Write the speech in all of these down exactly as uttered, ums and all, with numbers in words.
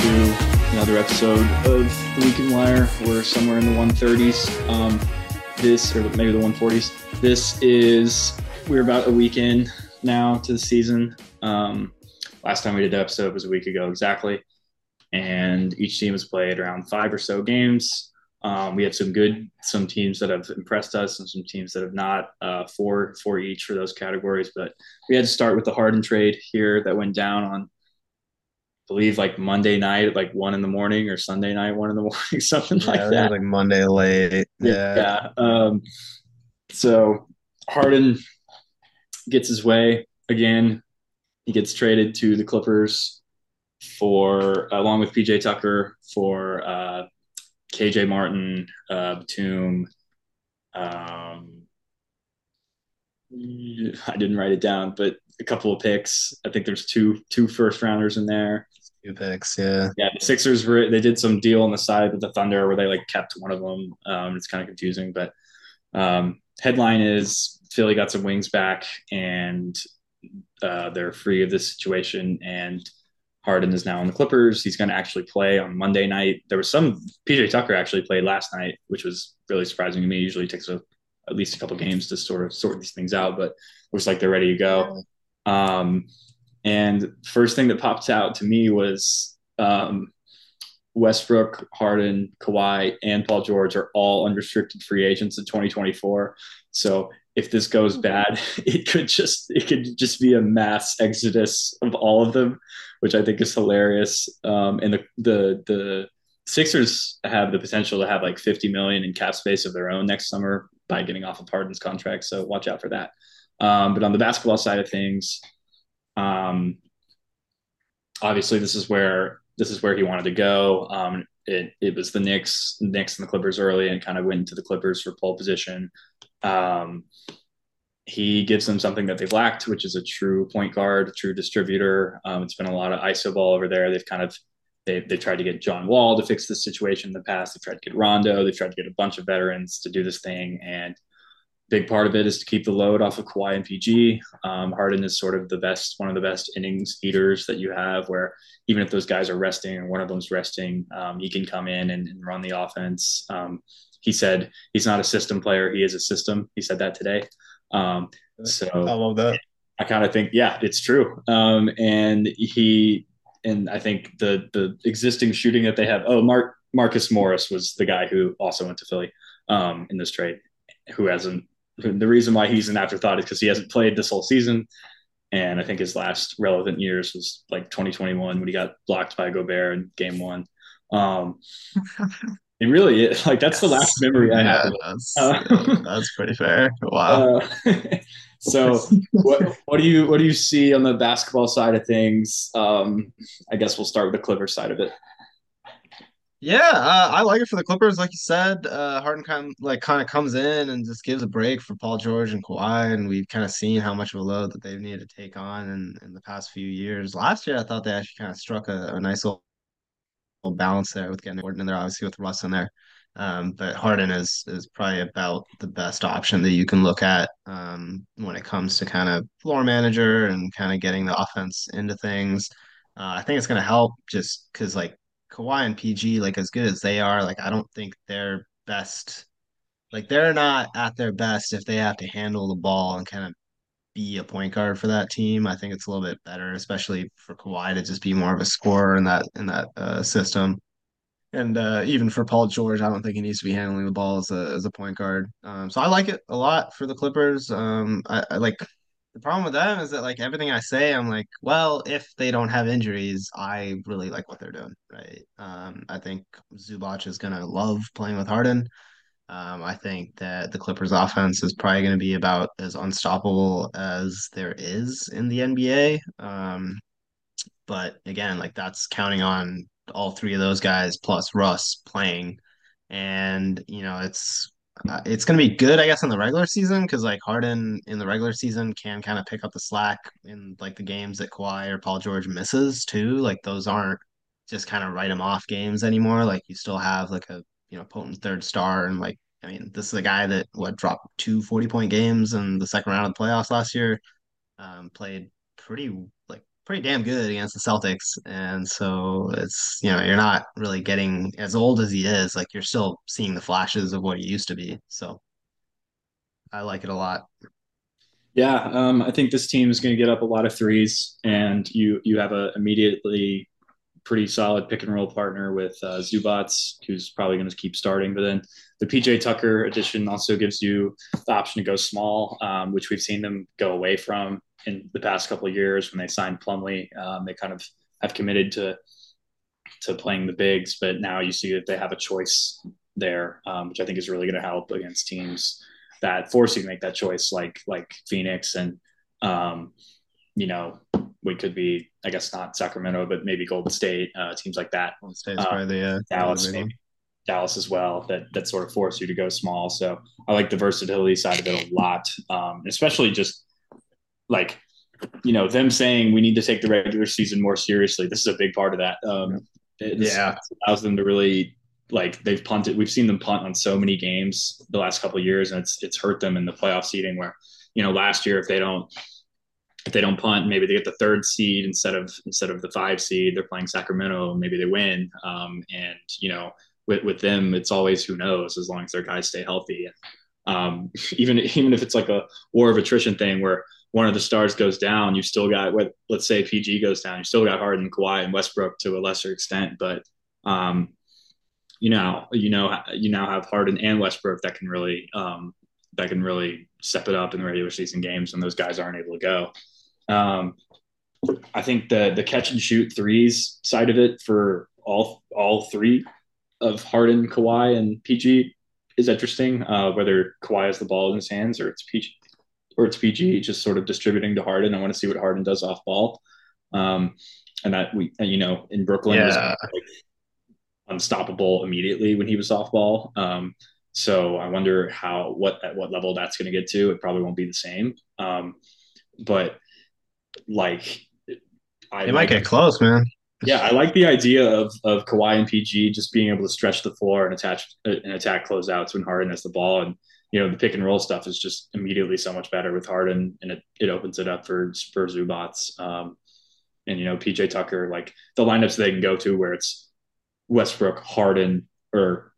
to another episode of The Week in Wire. We're somewhere in the one thirties, um, this, or maybe the one forties. This is, we're about a week in now to the season. Um, last time we did the episode was a week ago exactly. And each team has played around five or so games. Um, we have some good, some teams that have impressed us and some teams that have not, uh, four, four each for those categories. But we had to start with the Harden trade here that went down on, believe like Monday night at like one in the morning or Sunday night, one in the morning, something yeah, like that. Was like Monday late. Yeah. yeah. Um, so Harden gets his way again. He gets traded to the Clippers for, along with P J Tucker, for uh, K J Martin, uh, Batum. Um, I didn't write it down, but a couple of picks. I think there's two two first rounders in there. Two picks, yeah. Yeah, the Sixers were they did some deal on the side with the Thunder where they like kept one of them. Um, it's kind of confusing, but um, headline is Philly got some wings back and uh, they're free of this situation. And Harden is now on the Clippers. He's going to actually play on Monday night. There was some P J Tucker actually played last night, which was really surprising to me. It usually takes a, at least a couple games to sort of sort these things out, but looks like they're ready to go. Um, and first thing that popped out to me was um, Westbrook, Harden, Kawhi, and Paul George are all unrestricted free agents in twenty twenty-four. So if this goes bad, it could just it could just be a mass exodus of all of them, which I think is hilarious. Um, and the the the Sixers have the potential to have like fifty million dollars in cap space of their own next summer by getting off of Harden's contract. So watch out for that. Um, but on the basketball side of things, um, obviously this is where this is where he wanted to go. Um, it it was the Knicks, Knicks and the Clippers early, and kind of went into the Clippers for pole position. Um, he gives them something that they've lacked, which is a true point guard, a true distributor. Um, it's been a lot of iso ball over there. They've kind of they they tried to get John Wall to fix this situation in the past. They've tried to get Rondo. They've tried to get a bunch of veterans to do this thing, and big part of it is to keep the load off of Kawhi and P G. Um, Harden is sort of the best, one of the best innings eaters that you have, where even if those guys are resting and one of them's resting, um, he can come in and, and run the offense. Um, he said he's not a system player. He is a system. He said that today. Um, so I love that. I kind of think, yeah, it's true. Um, and he, and I think the, the existing shooting that they have, oh, Mark Marcus Morris was the guy who also went to Philly um, in this trade, who hasn't, the reason why he's an afterthought is because he hasn't played this whole season. And I think his last relevant years was like twenty twenty-one when he got blocked by Gobert in game one. Um, it really is like, that's yes. the last memory I yeah, have. That's, uh, yeah, that's pretty fair. Wow. Uh, so what, what do you, what do you see on the basketball side of things? Um, I guess we'll start with the Clippers side of it. Yeah, uh, I like it for the Clippers, like you said. Uh, Harden kind of, like kind of comes in and just gives a break for Paul George and Kawhi, and we've kind of seen how much of a load that they've needed to take on in, in the past few years. Last year, I thought they actually kind of struck a, a nice little balance there with getting Harden in there, obviously with Russ in there. Um, but Harden is is probably about the best option that you can look at um, when it comes to kind of floor manager and kind of getting the offense into things. Uh, I think it's going to help just because, like, Kawhi and P G, like, as good as they are, like, I don't think they're best. Like, they're not at their best if they have to handle the ball and kind of be a point guard for that team. I think it's a little bit better, especially for Kawhi to just be more of a scorer in that in that uh, system. And uh, even for Paul George, I don't think he needs to be handling the ball as a, as a point guard. Um, so I like it a lot for the Clippers. Um, I, I like the problem with them is that, like, everything I say, I'm like, well, if they don't have injuries, I really like what they're doing, right? Um, I think Zubac is going to love playing with Harden. Um, I think that the Clippers offense is probably going to be about as unstoppable as there is in the N B A. Um, but, again, like, that's counting on all three of those guys plus Russ playing. And, you know, it's – Uh, it's going to be good, I guess, in the regular season because, like, Harden in the regular season can kind of pick up the slack in, like, the games that Kawhi or Paul George misses, too. Like, those aren't just kind of write-them-off games anymore. Like, you still have, like, a, you know, potent third star. And, like, I mean, this is a guy that, what, dropped two forty-point games in the second round of the playoffs last year, um, played pretty, like, pretty damn good against the Celtics. And so it's, you know, you're not really getting as old as he is. Like, you're still seeing the flashes of what he used to be. So I like it a lot. Yeah. Um, I think this team is going to get up a lot of threes, and you, you have a immediately pretty solid pick and roll partner with uh, Zubac, who's probably going to keep starting. But then the P J Tucker addition also gives you the option to go small, um, which we've seen them go away from in the past couple of years. When they signed Plumlee, um, they kind of have committed to, to playing the bigs, but now you see that they have a choice there, um, which I think is really going to help against teams that force you to make that choice, like, like Phoenix. And, um, you know, we could be, I guess not Sacramento, but maybe Golden State, uh, teams like that. Golden State's um, probably, uh, Dallas, maybe one. Dallas as well, that, that sort of force you to go small. So I like the versatility side of it a lot. Um, especially just like, you know, them saying we need to take the regular season more seriously. This is a big part of that. Um, yeah. Allows them to really, like, they've punted. We've seen them punt on so many games the last couple of years, and it's, it's hurt them in the playoff seeding where, you know, last year, if they don't, if they don't punt, maybe they get the third seed instead of, instead of the five seed. They're playing Sacramento, maybe they win. Um, and, you know, with, with them, it's always, who knows, as long as their guys stay healthy. Um, even, even if it's like a war of attrition thing where one of the stars goes down, you still got, let's say P G goes down, you still got Harden, Kawhi, and Westbrook to a lesser extent, but, um, You know, you know, you now have Harden and Westbrook that can really, um, that can really step it up in the regular season games when those guys aren't able to go. Um, I think the the catch and shoot threes side of it for all all three of Harden, Kawhi, and P G is interesting. Uh, whether Kawhi has the ball in his hands or it's P G or it's P G just sort of distributing to Harden. I want to see what Harden does off ball, um, and that we, you know, in Brooklyn. Yeah. It was like, unstoppable immediately when he was off ball. Um, so I wonder how, what, at what level that's going to get to. It probably won't be the same. Um, but like, I it might like, get close, man. Yeah. I like the idea of, of Kawhi and P G just being able to stretch the floor and attach and attack closeouts when Harden has the ball. And, you know, the pick and roll stuff is just immediately so much better with Harden, and it, it opens it up for, for Zubac. Um, and, you know, P J Tucker, like the lineups they can go to where it's Westbrook, Harden, or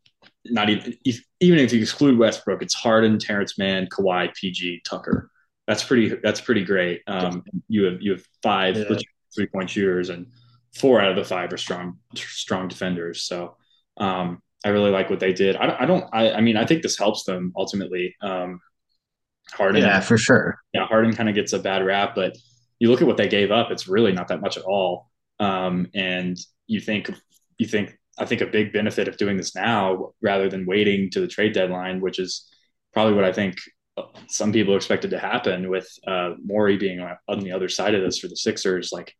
not even if, even if you exclude Westbrook, it's Harden, Terrence Mann, Kawhi, P G, Tucker. That's pretty. That's pretty great. Um, you have you have five yeah. three point shooters, and four out of the five are strong strong defenders. So um, I really like what they did. I, I don't. I, I mean, I think this helps them ultimately. Um, Harden, yeah, for sure. Yeah, Harden kind of gets a bad rap, but you look at what they gave up. It's really not that much at all. Um, and you think you think. I think a big benefit of doing this now rather than waiting to the trade deadline, which is probably what I think some people expected to happen with uh, Morey being on the other side of this for the Sixers. Like,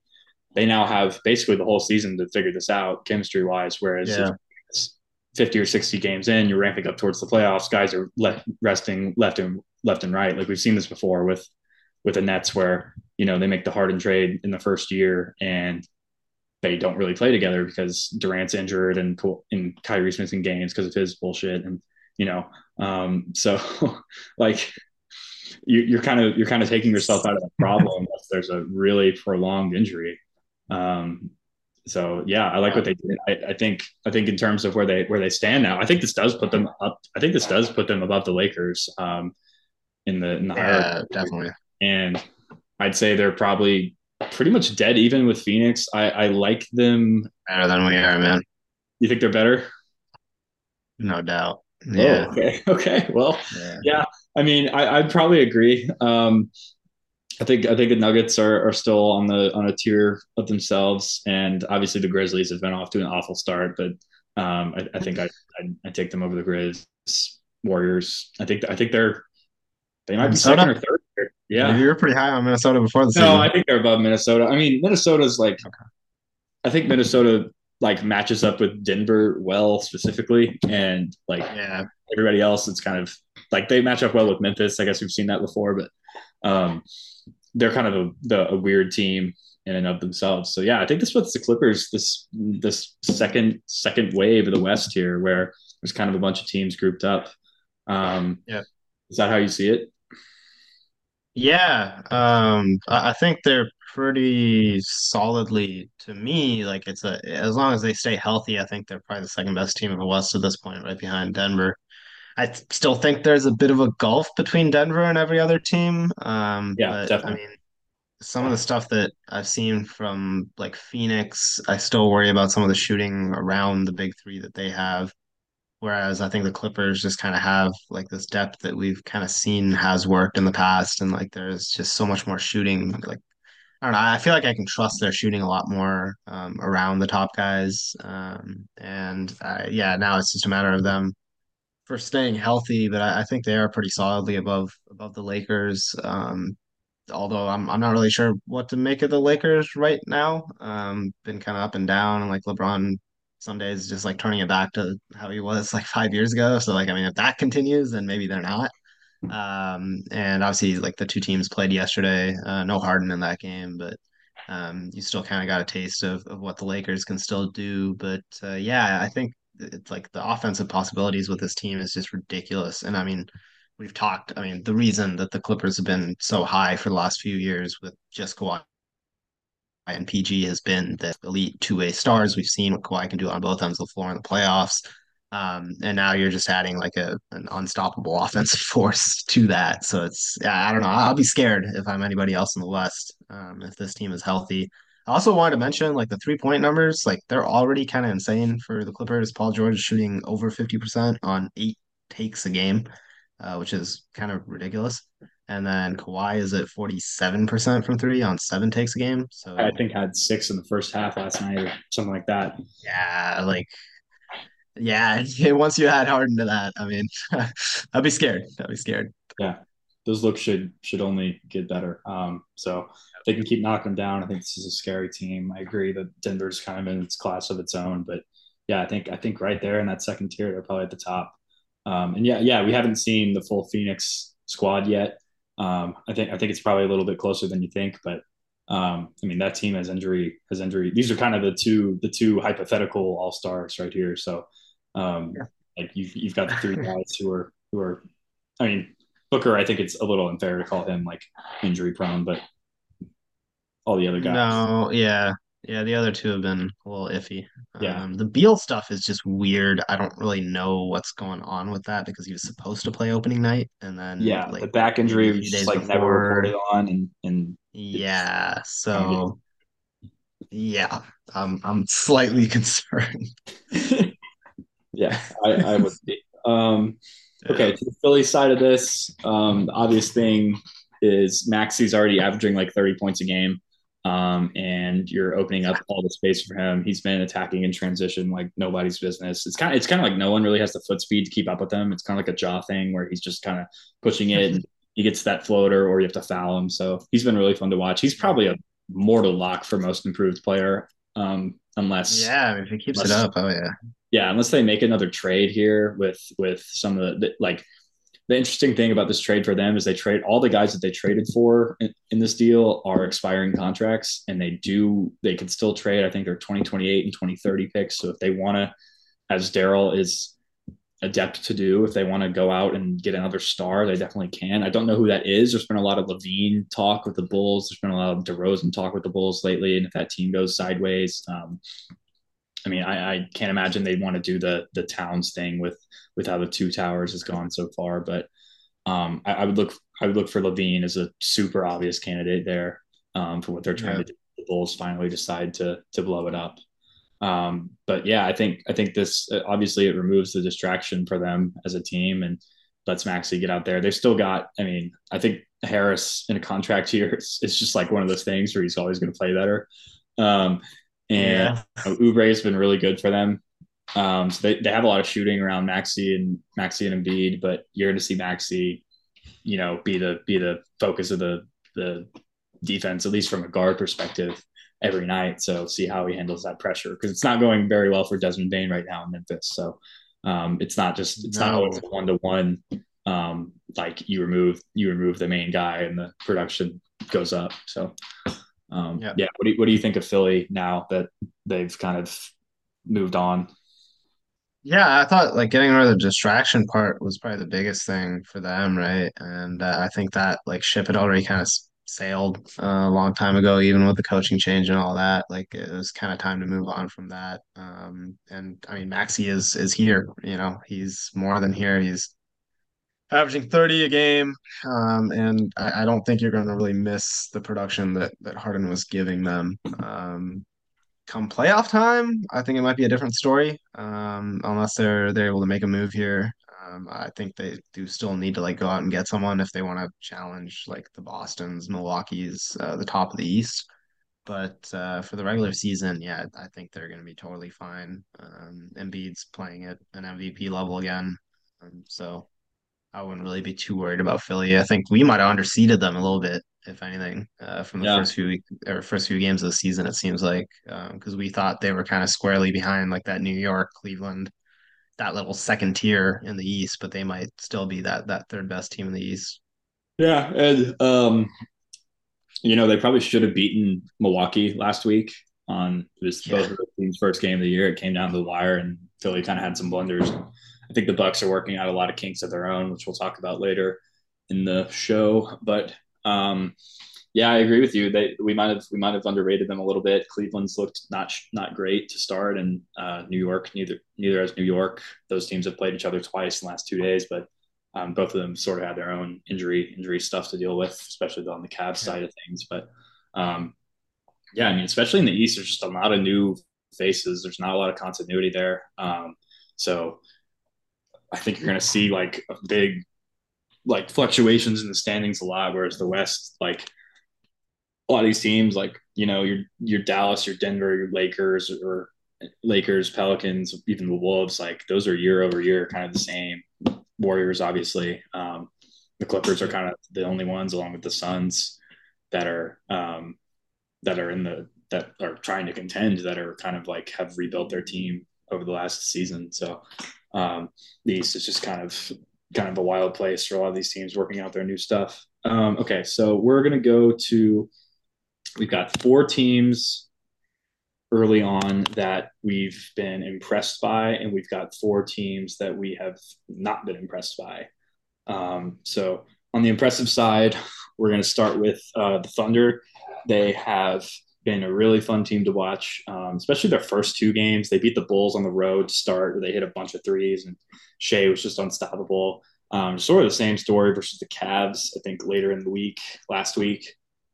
they now have basically the whole season to figure this out chemistry wise. Whereas yeah. it's fifty or sixty games in, you're ramping up towards the playoffs. Guys are left resting left and left and right. Like, we've seen this before with, with the Nets where, you know, they make the Harden trade in the first year and they don't really play together because Durant's injured and and Kyrie's missing games because of his bullshit. And, you know, um, so like you, you're kind of, you're kind of taking yourself out of the problem unless there's a really prolonged injury. Um, so yeah, I like what they did. I, I think, I think in terms of where they, where they stand now, I think this does put them up. I think this does put them above the Lakers um, in the, in the yeah, hierarchy. Definitely. And I'd say they're probably pretty much dead even with Phoenix. I, I like them better than we are, man. You think they're better? No doubt. Yeah. Oh, okay. Okay. Well, yeah. yeah. I mean, I, I'd probably agree. Um, I think I think the Nuggets are, are still on the on a tier of themselves, and obviously the Grizzlies have been off to an awful start, but um, I, I think I I take them over the Grizz. Warriors. I think I think they're they might Minnesota? be second or third. Yeah, you were pretty high on Minnesota before the season. No, I think they're above Minnesota. I mean, Minnesota's like, okay. I think Minnesota like matches up with Denver well specifically, and like yeah. everybody else, it's kind of like they match up well with Memphis. I guess we've seen that before, but um, they're kind of a, the, a weird team in and of themselves. So yeah, I think this puts the Clippers this this second second wave of the West here, where there's kind of a bunch of teams grouped up. Um, yeah, is that how you see it? Yeah, um, I I think they're pretty solidly to me. Like it's a as long as they stay healthy, I think they're probably the second best team in the West at this point, right behind Denver. I th- still think there's a bit of a gulf between Denver and every other team. Um, yeah, but, definitely. I mean, some of the stuff that I've seen from like Phoenix, I still worry about some of the shooting around the big three that they have. Whereas I think the Clippers just kind of have like this depth that we've kind of seen has worked in the past. And like, there's just so much more shooting. Like, I don't know. I feel like I can trust their shooting a lot more um, around the top guys. Um, and I, yeah, now it's just a matter of them for staying healthy. But I, I think they are pretty solidly above, above the Lakers. Um, although I'm, I'm not really sure what to make of the Lakers right now. Um, been kind of up and down, and like LeBron some days just like turning it back to how he was like five years ago. So like, I mean, if that continues, then maybe they're not. Um, and obviously like the two teams played yesterday, uh, no Harden in that game, but um, you still kind of got a taste of, of what the Lakers can still do. But uh, yeah, I think it's like the offensive possibilities with this team is just ridiculous. And I mean, we've talked, I mean, the reason that the Clippers have been so high for the last few years with just Kawhi and P G has been the elite two-way stars. We've seen what Kawhi can do on both ends of the floor in the playoffs. Um, and now you're just adding like a an unstoppable offensive force to that. So it's, I don't know, I'll be scared if I'm anybody else in the West, um, if this team is healthy. I also wanted to mention like the three-point numbers, like they're already kind of insane for the Clippers. Paul George is shooting over fifty percent on eight takes a game, uh, which is kind of ridiculous. And then Kawhi is at forty-seven percent from three on seven takes a game. So I think had six in the first half last night or something like that. Yeah, like, yeah, once you add Harden to that, I mean, I'd be scared. I'd be scared. Yeah, those looks should should only get better. Um, so if they can keep knocking them down, I think this is a scary team. I agree that Denver's kind of in its class of its own. But, yeah, I think I think right there in that second tier, they're probably at the top. Um, and, yeah, yeah, we haven't seen the full Phoenix squad yet. Um, I think I think it's probably a little bit closer than you think, but um, I mean that team has injury has injury. These are kind of the two the two hypothetical all stars right here. So um, yeah. like you've you've got the three guys who are who are. I mean Booker, I think it's a little unfair to call him like injury prone, but all the other guys. No, yeah, yeah, the other two have been a little iffy. Yeah, um, the Beal stuff is just weird. I don't really know what's going on with that because he was supposed to play opening night, and then yeah, like, the back injury was just like before. Never reported on, and and yeah, so yeah, I'm I'm slightly concerned. yeah, I, I would. Be. Um, okay, to the Philly side of this, um, the obvious thing is Maxi's already averaging like thirty points a game. Um, and you're opening up all the space for him. He's been attacking in transition like nobody's business. It's kind of it's kind of like no one really has the foot speed to keep up with him. It's kind of like a jaw thing where he's just kind of pushing it. And he gets that floater, or you have to foul him. So he's been really fun to watch. He's probably a mortal lock for most improved player, um, unless yeah, if he keeps unless, it up, oh yeah, yeah, unless they make another trade here with with some of the, the like. The interesting thing about this trade for them is they trade all the guys that they traded for in, in this deal are expiring contracts, and they do, they can still trade. I think they're twenty twenty-eight and twenty thirty picks. So if they want to, as Daryl is adept to do, if they want to go out and get another star, they definitely can. I don't know who that is. There's been a lot of LaVine talk with the Bulls. There's been a lot of DeRozan talk with the Bulls lately. And if that team goes sideways, um, I mean, I, I can't imagine they'd want to do the the Towns thing with, with how the two towers has gone so far. But um, I, I would look I would look for LaVine as a super obvious candidate there um, for what they're trying yeah. to do. The Bulls finally decide to to blow it up. Um, but yeah, I think I think this obviously it removes the distraction for them as a team and lets Maxey get out there. They've still got. I mean, I think Harris in a contract here is it's just like one of those things where he's always going to play better. Um, And yeah. you know, Oubre has been really good for them. Um, so they, they have a lot of shooting around Maxey and Maxey and Embiid, but you're going to see Maxey, you know, be the be the focus of the the defense, at least from a guard perspective, every night. So see how he handles that pressure because it's not going very well for Desmond Bane right now in Memphis. So um, it's not just it's no. not always one to one. Like you remove you remove the main guy and the production goes up. So. Um, yeah. yeah. What do you, what do you think of Philly now that they've kind of moved on? Yeah, I thought like getting rid of the distraction part was probably the biggest thing for them, right? And uh, I think that like ship had already kind of sailed uh, a long time ago, even with the coaching change and all that. Like it was kind of time to move on from that. Um, and I mean, Maxey is is here. You know, he's more than here. He's averaging thirty a game, um, and I, I don't think you're going to really miss the production that that Harden was giving them. Um, Come playoff time, I think it might be a different story. Um, unless they're they're able to make a move here, um, I think they do still need to like go out and get someone if they want to challenge like the Bostons, Milwaukee's, uh, the top of the East. But uh, for the regular season, yeah, I think they're going to be totally fine. Um, Embiid's playing at an M V P level again, um, so I wouldn't really be too worried about Philly. I think we might have underseeded them a little bit, if anything, uh, from the yeah. first few week, or first few games of the season, it seems like, because um, we thought they were kind of squarely behind like that New York, Cleveland, that level second tier in the East, but they might still be that that third best team in the East. Yeah, and um, you know, they probably should have beaten Milwaukee last week on this yeah. both of the teams' first game of the year. It came down to the wire, and Philly kind of had some blunders. I think the Bucks are working out a lot of kinks of their own, which we'll talk about later in the show, but. Um, yeah, I agree with you. They we might have we might have underrated them a little bit. Cleveland's looked not not great to start, and uh, New York neither neither has New York. Those teams have played each other twice in the last two days, but um, both of them sort of had their own injury injury stuff to deal with, especially on the Cavs side of things. But um, yeah, I mean, especially in the East, there's just a lot of new faces. There's not a lot of continuity there, um, so I think you're going to see like a big. like fluctuations in the standings a lot, whereas the West, like a lot of these teams, like, you know, your your Dallas, your Denver, your Lakers or Lakers, Pelicans, even the Wolves, like those are year over year kind of the same. Warriors, obviously. Um, the Clippers are kind of the only ones along with the Suns that are um, that are in the that are trying to contend, that are kind of like have rebuilt their team over the last season. So um, the East is just kind of kind of a wild place for a lot of these teams working out their new stuff. Um, okay, so we're going to go to – we've got four teams early on that we've been impressed by, and we've got four teams that we have not been impressed by. Um, so on the impressive side, we're going to start with uh, the Thunder. They have been a really fun team to watch, um, especially their first two games. They beat the Bulls on the road to start, where they hit a bunch of threes, and Shai was just unstoppable. Um, sort of the same story versus the Cavs, I think, later in the week, last week.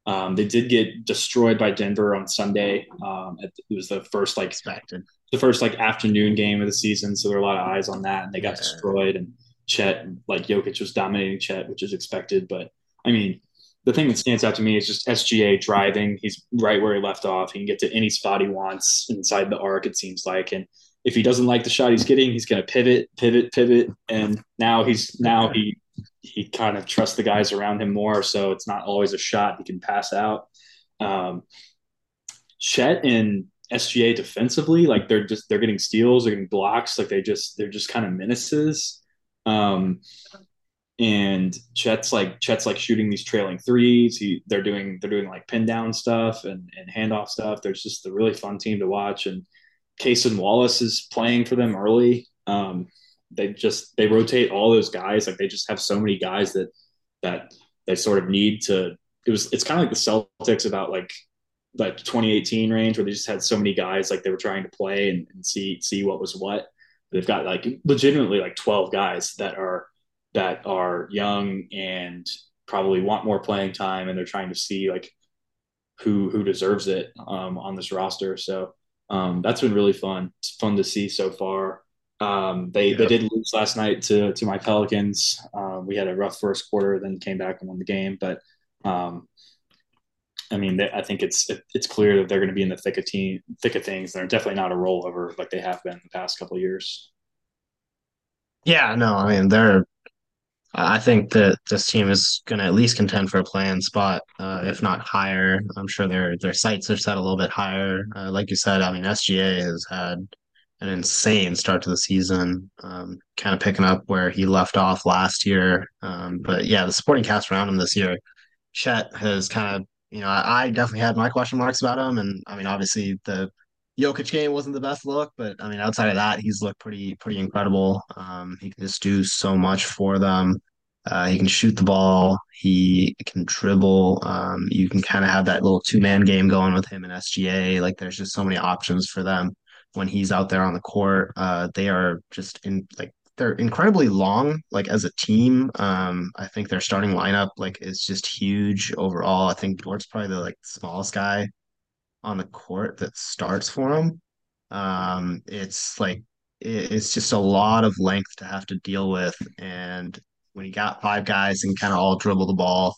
Um, they did get destroyed by Denver on Sunday. Um, it was the first, like, expected. the first like afternoon game of the season, so there were a lot of eyes on that, and they got yeah. destroyed. And Chet, like Jokic, was dominating Chet, which is expected. But, I mean, the thing that stands out to me is just S G A driving. He's right where he left off. He can get to any spot he wants inside the arc, it seems like. And if he doesn't like the shot he's getting, he's going to pivot, pivot, pivot. And now he's now he he kind of trusts the guys around him more, so it's not always a shot he can pass out. Um, Chet and S G A defensively, like they're just they're getting steals, they're getting blocks, like they just they're just kind of menaces. Um, And Chet's like Chet's like shooting these trailing threes. He they're doing they're doing like pin down stuff and, and handoff stuff. There's just a really fun team to watch. And Cason Wallace is playing for them early. Um, they just they rotate all those guys. Like they just have so many guys that that they sort of need to. It was it's kind of like the Celtics about like like twenty eighteen range, where they just had so many guys like they were trying to play and, and see see what was what. They've got like legitimately like twelve guys that are. that are young and probably want more playing time, and they're trying to see like who who deserves it um, on this roster. So um, that's been really fun. It's fun to see so far. Um, they, yeah. they did lose last night to, to my Pelicans. Uh, we had a rough first quarter, then came back and won the game. But um, I mean, they, I think it's, it, it's clear that they're going to be in the thick of team, thick of things. They're definitely not a rollover like they have been the past couple of years. Yeah, no, I mean, they're, I think that this team is going to at least contend for a play-in spot, uh, if not higher. I'm sure their their sights are set a little bit higher. Uh, like you said, I mean, S G A has had an insane start to the season, um, kind of picking up where he left off last year. Um, but, yeah, the supporting cast around him this year, Chet has kind of, you know, I, I definitely had my question marks about him. And, I mean, obviously the Jokic game wasn't the best look, but I mean, outside of that, he's looked pretty, pretty incredible. Um, he can just do so much for them. Uh, he can shoot the ball. He can dribble. Um, you can kind of have that little two-man game going with him and S G A. Like, there's just so many options for them when he's out there on the court. Uh, they are just in like they're incredibly long. Like, as a team, um, I think their starting lineup like is just huge overall. I think Dort's probably the like smallest guy on the court that starts for him. Um, it's like it, it's just a lot of length to have to deal with, and when you got five guys and kind of all dribble the ball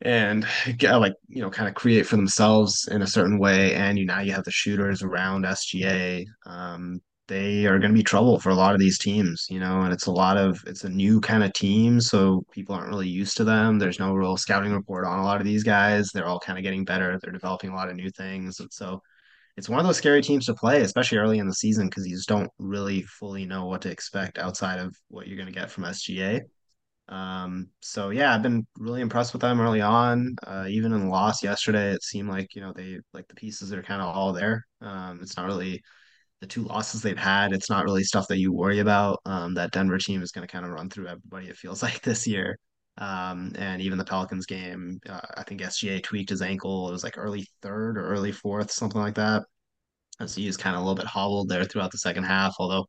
and get, like, you know, kind of create for themselves in a certain way, and you now you have the shooters around S G A, um, they are going to be trouble for a lot of these teams, you know, and it's a lot of, it's a new kind of team, so people aren't really used to them. There's no real scouting report on a lot of these guys. They're all kind of getting better. They're developing a lot of new things. And so it's one of those scary teams to play, especially early in the season, because you just don't really fully know what to expect outside of what you're going to get from S G A. Um, so, yeah, I've been really impressed with them early on. Uh, even in the loss yesterday, it seemed like, you know, they like the pieces are kind of all there. Um, it's not really the two losses they've had. It's not really stuff that you worry about. Um, that Denver team is going to kind of run through everybody, it feels like, this year. Um, and even the Pelicans game, uh, I think S G A tweaked his ankle. It was like early third or early fourth, something like that. And so he was kind of a little bit hobbled there throughout the second half. Although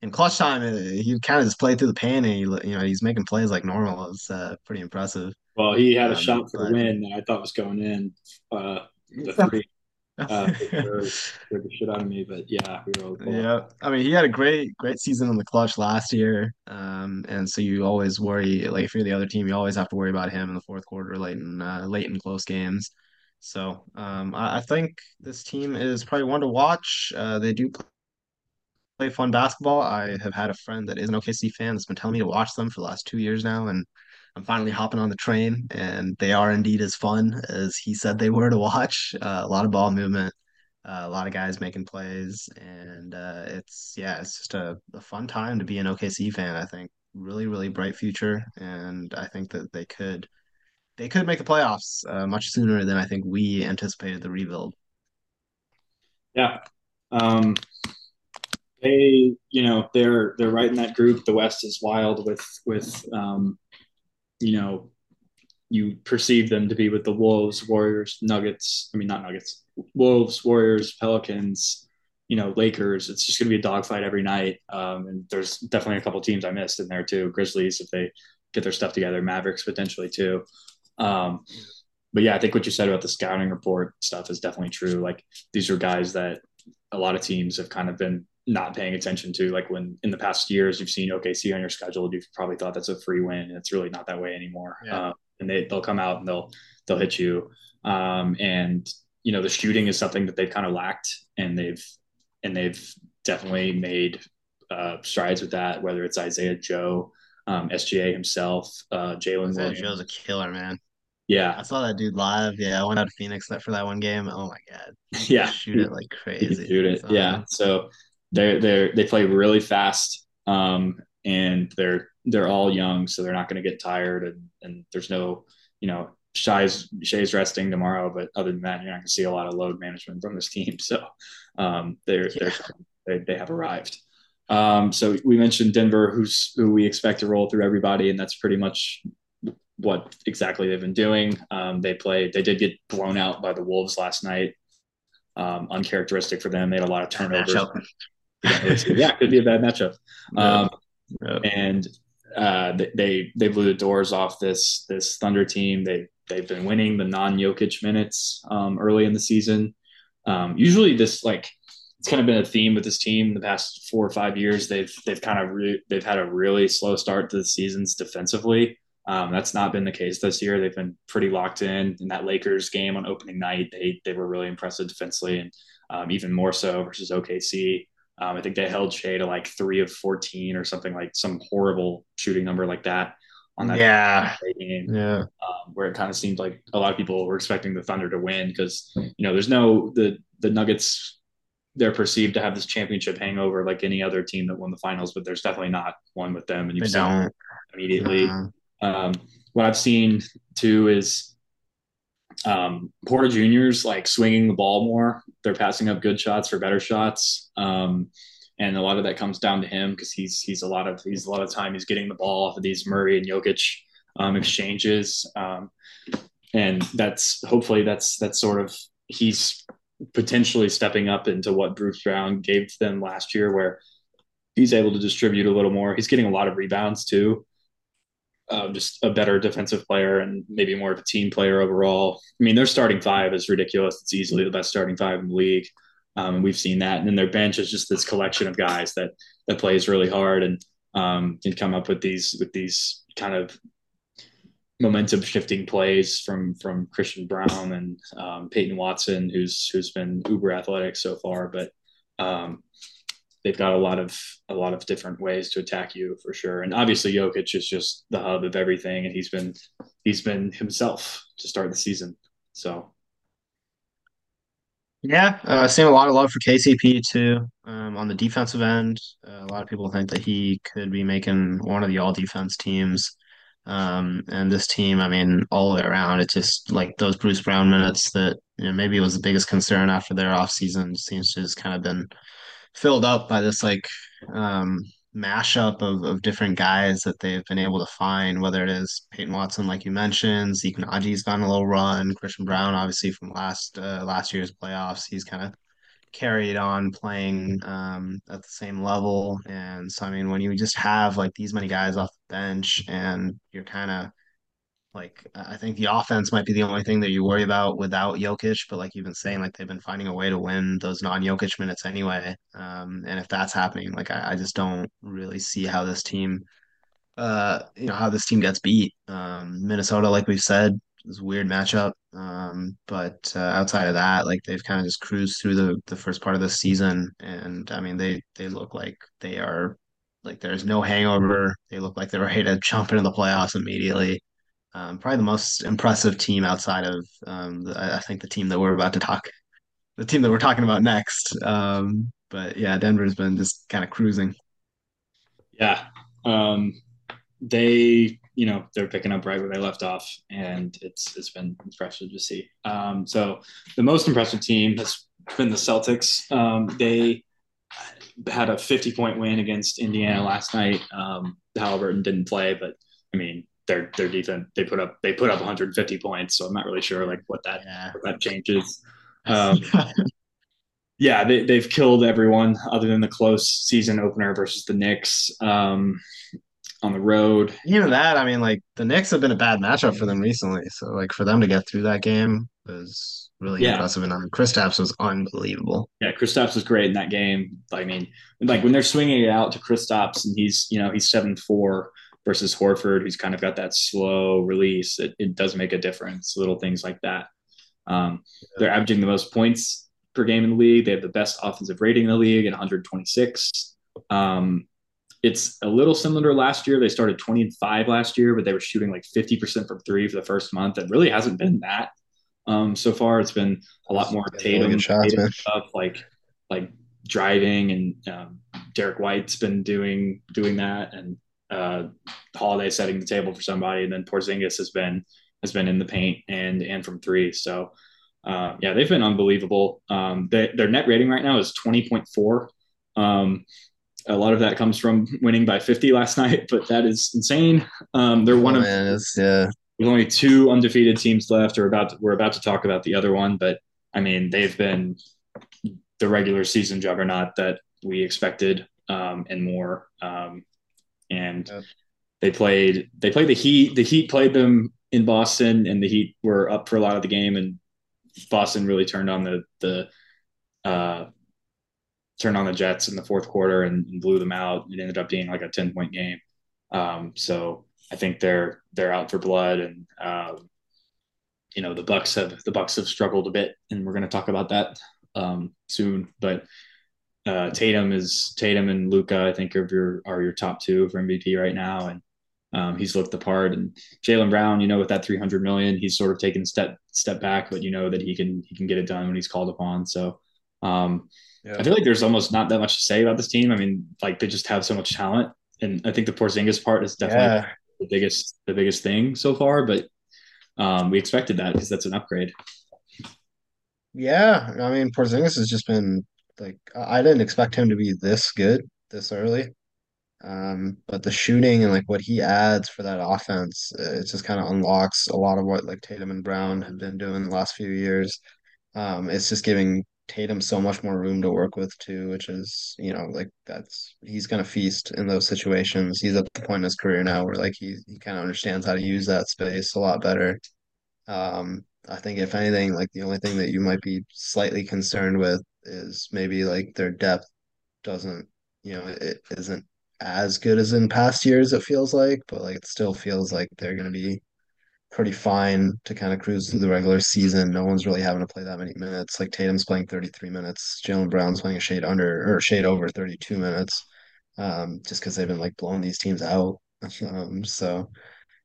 in clutch time, he kind of just played through the pain, and he, you know, he's making plays like normal. It was uh, pretty impressive. Well, he had a um, shot for but... the win that I thought was going in. Uh, the three. uh, the shit out of me, but yeah, we were cool. Yeah, I mean, he had a great, great season in the clutch last year, um, and so you always worry, like, if you're the other team, you always have to worry about him in the fourth quarter, late in uh, late in close games. So um, I, I think this team is probably one to watch. Uh, they do play, play fun basketball. I have had a friend that is an O K C fan that's been telling me to watch them for the last two years now, and I'm finally hopping on the train, and they are indeed as fun as he said they were to watch. Uh, a lot of ball movement, uh, a lot of guys making plays, and uh, it's, yeah, it's just a, a fun time to be an O K C fan, I think. Really, really bright future, and I think that they could they could make the playoffs uh, much sooner than I think we anticipated the rebuild. Yeah. Um, they, you know, they're they're right in that group. The West is wild with with um, – you know, you perceive them to be with the Wolves, Warriors, Nuggets. I mean, not Nuggets, Wolves, Warriors, Pelicans, you know, Lakers. It's just going to be a dogfight every night. Um, and there's definitely a couple teams I missed in there too. Grizzlies, if they get their stuff together, Mavericks potentially too. Um, but yeah, I think what you said about the scouting report stuff is definitely true. Like, these are guys that a lot of teams have kind of been not paying attention to, like, when in the past years you've seen O K C on your schedule, you've probably thought that's a free win, and it's really not that way anymore. Yeah. Uh, and they, they'll come out and they'll, they'll hit you. Um, and, you know, the shooting is something that they've kind of lacked, and they've, and they've definitely made uh, strides with that, whether it's Isaiah Joe, um, S G A himself, uh, Jalen Williams. Joe's a killer, man. Yeah. I saw that dude live. Yeah. I went out to Phoenix for that one game. Oh my God. He yeah. Shoot it like crazy. Shoot it. So, yeah. So, They they they play really fast, um, and they're they're all young, so they're not going to get tired. And, and there's no, you know, Shai's Shai's resting tomorrow, but other than that, you're not going to see a lot of load management from this team. So um, they're, yeah. they're they they have arrived. Um, so we mentioned Denver, who's who we expect to roll through everybody, and that's pretty much what exactly they've been doing. Um, they play they did get blown out by the Wolves last night. Um, uncharacteristic for them. They had a lot of turnovers. Yeah, it could be a bad matchup. Um, yeah. Yeah. And uh, they they blew the doors off this this Thunder team. They they've been winning the non-Jokic minutes um, early in the season. Um, usually, this like it's kind of been a theme with this team the past four or five years. They've they've kind of re- they've had a really slow start to the seasons defensively. Um, that's not been the case this year. They've been pretty locked in. In that Lakers game on opening night, they they were really impressive defensively, and um, even more so versus O K C. Um, I think they held Shai to like three of fourteen or something, like some horrible shooting number like that on that yeah. game, yeah. Um, where it kind of seemed like a lot of people were expecting the Thunder to win because, you know, there's no the the Nuggets. They're perceived to have this championship hangover like any other team that won the finals, but there's definitely not one with them. And you've they seen don't. It immediately. Uh-huh. Um, what I've seen too is Um, Porter Junior's like swinging the ball more. They're passing up good shots for better shots. Um, and a lot of that comes down to him because he's he's a lot of he's a lot of time he's getting the ball off of these Murray and Jokic um, exchanges. Um, and that's hopefully that's that's sort of he's potentially stepping up into what Bruce Brown gave them last year, where he's able to distribute a little more. He's getting a lot of rebounds too. Uh, just a better defensive player and maybe more of a team player overall. I mean, their starting five is ridiculous. It's easily the best starting five in the league. Um, and we've seen that. And then their bench is just this collection of guys that, that plays really hard and um, can come up with these, with these kind of momentum shifting plays from, from Christian Brown and um, Peyton Watson, who's, who's been uber athletic so far, but um, they've got a lot of a lot of different ways to attack you for sure. And obviously Jokic is just the hub of everything. And he's been, he's been himself to start the season. So. Yeah. I've uh, seen a lot of love for K C P too um, on the defensive end. Uh, a lot of people think that he could be making one of the all defense teams. Um, and this team, I mean, all the way around, it's just like those Bruce Brown minutes that, you know, maybe it was the biggest concern after their offseason seems to just kind of been filled up by this like um, mashup of, of different guys that they've been able to find, whether it is Peyton Watson, like you mentioned, Zeke Najee's gotten a little run, Christian Brown, obviously from last uh, last year's playoffs, he's kind of carried on playing um, at the same level. And so, I mean, when you just have like these many guys off the bench and you're kind of like, I think the offense might be the only thing that you worry about without Jokic, but like you've been saying, like they've been finding a way to win those non-Jokic minutes anyway. Um, and if that's happening, like I, I just don't really see how this team, uh, you know, how this team gets beat. Um, Minnesota, like we've said, is a weird matchup. Um, but uh, outside of that, like they've kind of just cruised through the the first part of the season, and I mean, they they look like they are like there's no hangover. They look like they're ready to jump into the playoffs immediately. Um, probably the most impressive team outside of, um, the, I think the team that we're about to talk, the team that we're talking about next. Um, but yeah, Denver's been just kind of cruising. Yeah. Um, they, you know, they're picking up right where they left off, and it's, it's been impressive to see. Um, so the most impressive team has been the Celtics. Um, they had a fifty point win against Indiana last night. Um, Halliburton didn't play, but I mean, Their their defense they put up they put up one hundred fifty points, so I'm not really sure like what that yeah. what that changes. Um, yeah, they they've killed everyone other than the close season opener versus the Knicks um, on the road. Even that, I mean, like the Knicks have been a bad matchup for them recently, so like for them to get through that game was really yeah. impressive. And I mean, Kristaps was unbelievable. Yeah, Kristaps was great in that game. I mean, like when they're swinging it out to Kristaps and he's you know he's seven four. Versus Horford, who's kind of got that slow release, it, it does make a difference, little things like that. Um, they're averaging the most points per game in the league. They have the best offensive rating in the league at one hundred twenty-six. Um, it's a little similar to last year. They started twenty and five last year, but they were shooting like fifty percent from three for the first month. It really hasn't been that um, so far. It's been a lot more Tatum, really shots, Tatum stuff, like like driving, and um, Derrick White's been doing doing that, and uh Holiday setting the table for somebody, and then Porzingis has been has been in the paint and and from three. So uh yeah, they've been unbelievable. Um they, their net rating right now is twenty point four. Um a lot of that comes from winning by fifty last night, but that is insane. Um they're one oh, of man, yeah. There's only two undefeated teams left. Or about to, we're about to talk about the other one, but I mean they've been the regular season juggernaut that we expected um and more. Um And they played, they played the Heat. The Heat played them in Boston, and the Heat were up for a lot of the game. And Boston really turned on the the uh, turned on the Jets in the fourth quarter and, and blew them out. It ended up being like a ten point game. Um, so I think they're they're out for blood. And um, you know the Bucks have the Bucks have struggled a bit, and we're going to talk about that um, soon. But Uh, Tatum is Tatum and Luka, I think, are your are your top two for M V P right now, and um, he's looked the part. And Jaylen Brown, you know, with that three hundred million, he's sort of taken step step back, but you know that he can he can get it done when he's called upon. So um, yeah. I feel like there's almost not that much to say about this team. I mean, like they just have so much talent, and I think the Porzingis part is definitely yeah. the biggest the biggest thing so far. But um, we expected that because that's an upgrade. Yeah, I mean, Porzingis has just been like, I didn't expect him to be this good this early. Um, but the shooting and like what he adds for that offense, it just kind of unlocks a lot of what like Tatum and Brown have been doing the last few years. Um, it's just giving Tatum so much more room to work with too, which is, you know, like that's, he's going to feast in those situations. He's at the point in his career now where like he, he kind of understands how to use that space a lot better. Um, I think if anything, like the only thing that you might be slightly concerned with is maybe like their depth doesn't, you know, it isn't as good as in past years, it feels like, but like it still feels like they're going to be pretty fine to kind of cruise through the regular season. No one's really having to play that many minutes. Like Tatum's playing thirty-three minutes. Jaylen Brown's playing a shade under or shade over thirty-two minutes, um, just because they've been like blowing these teams out. Um, so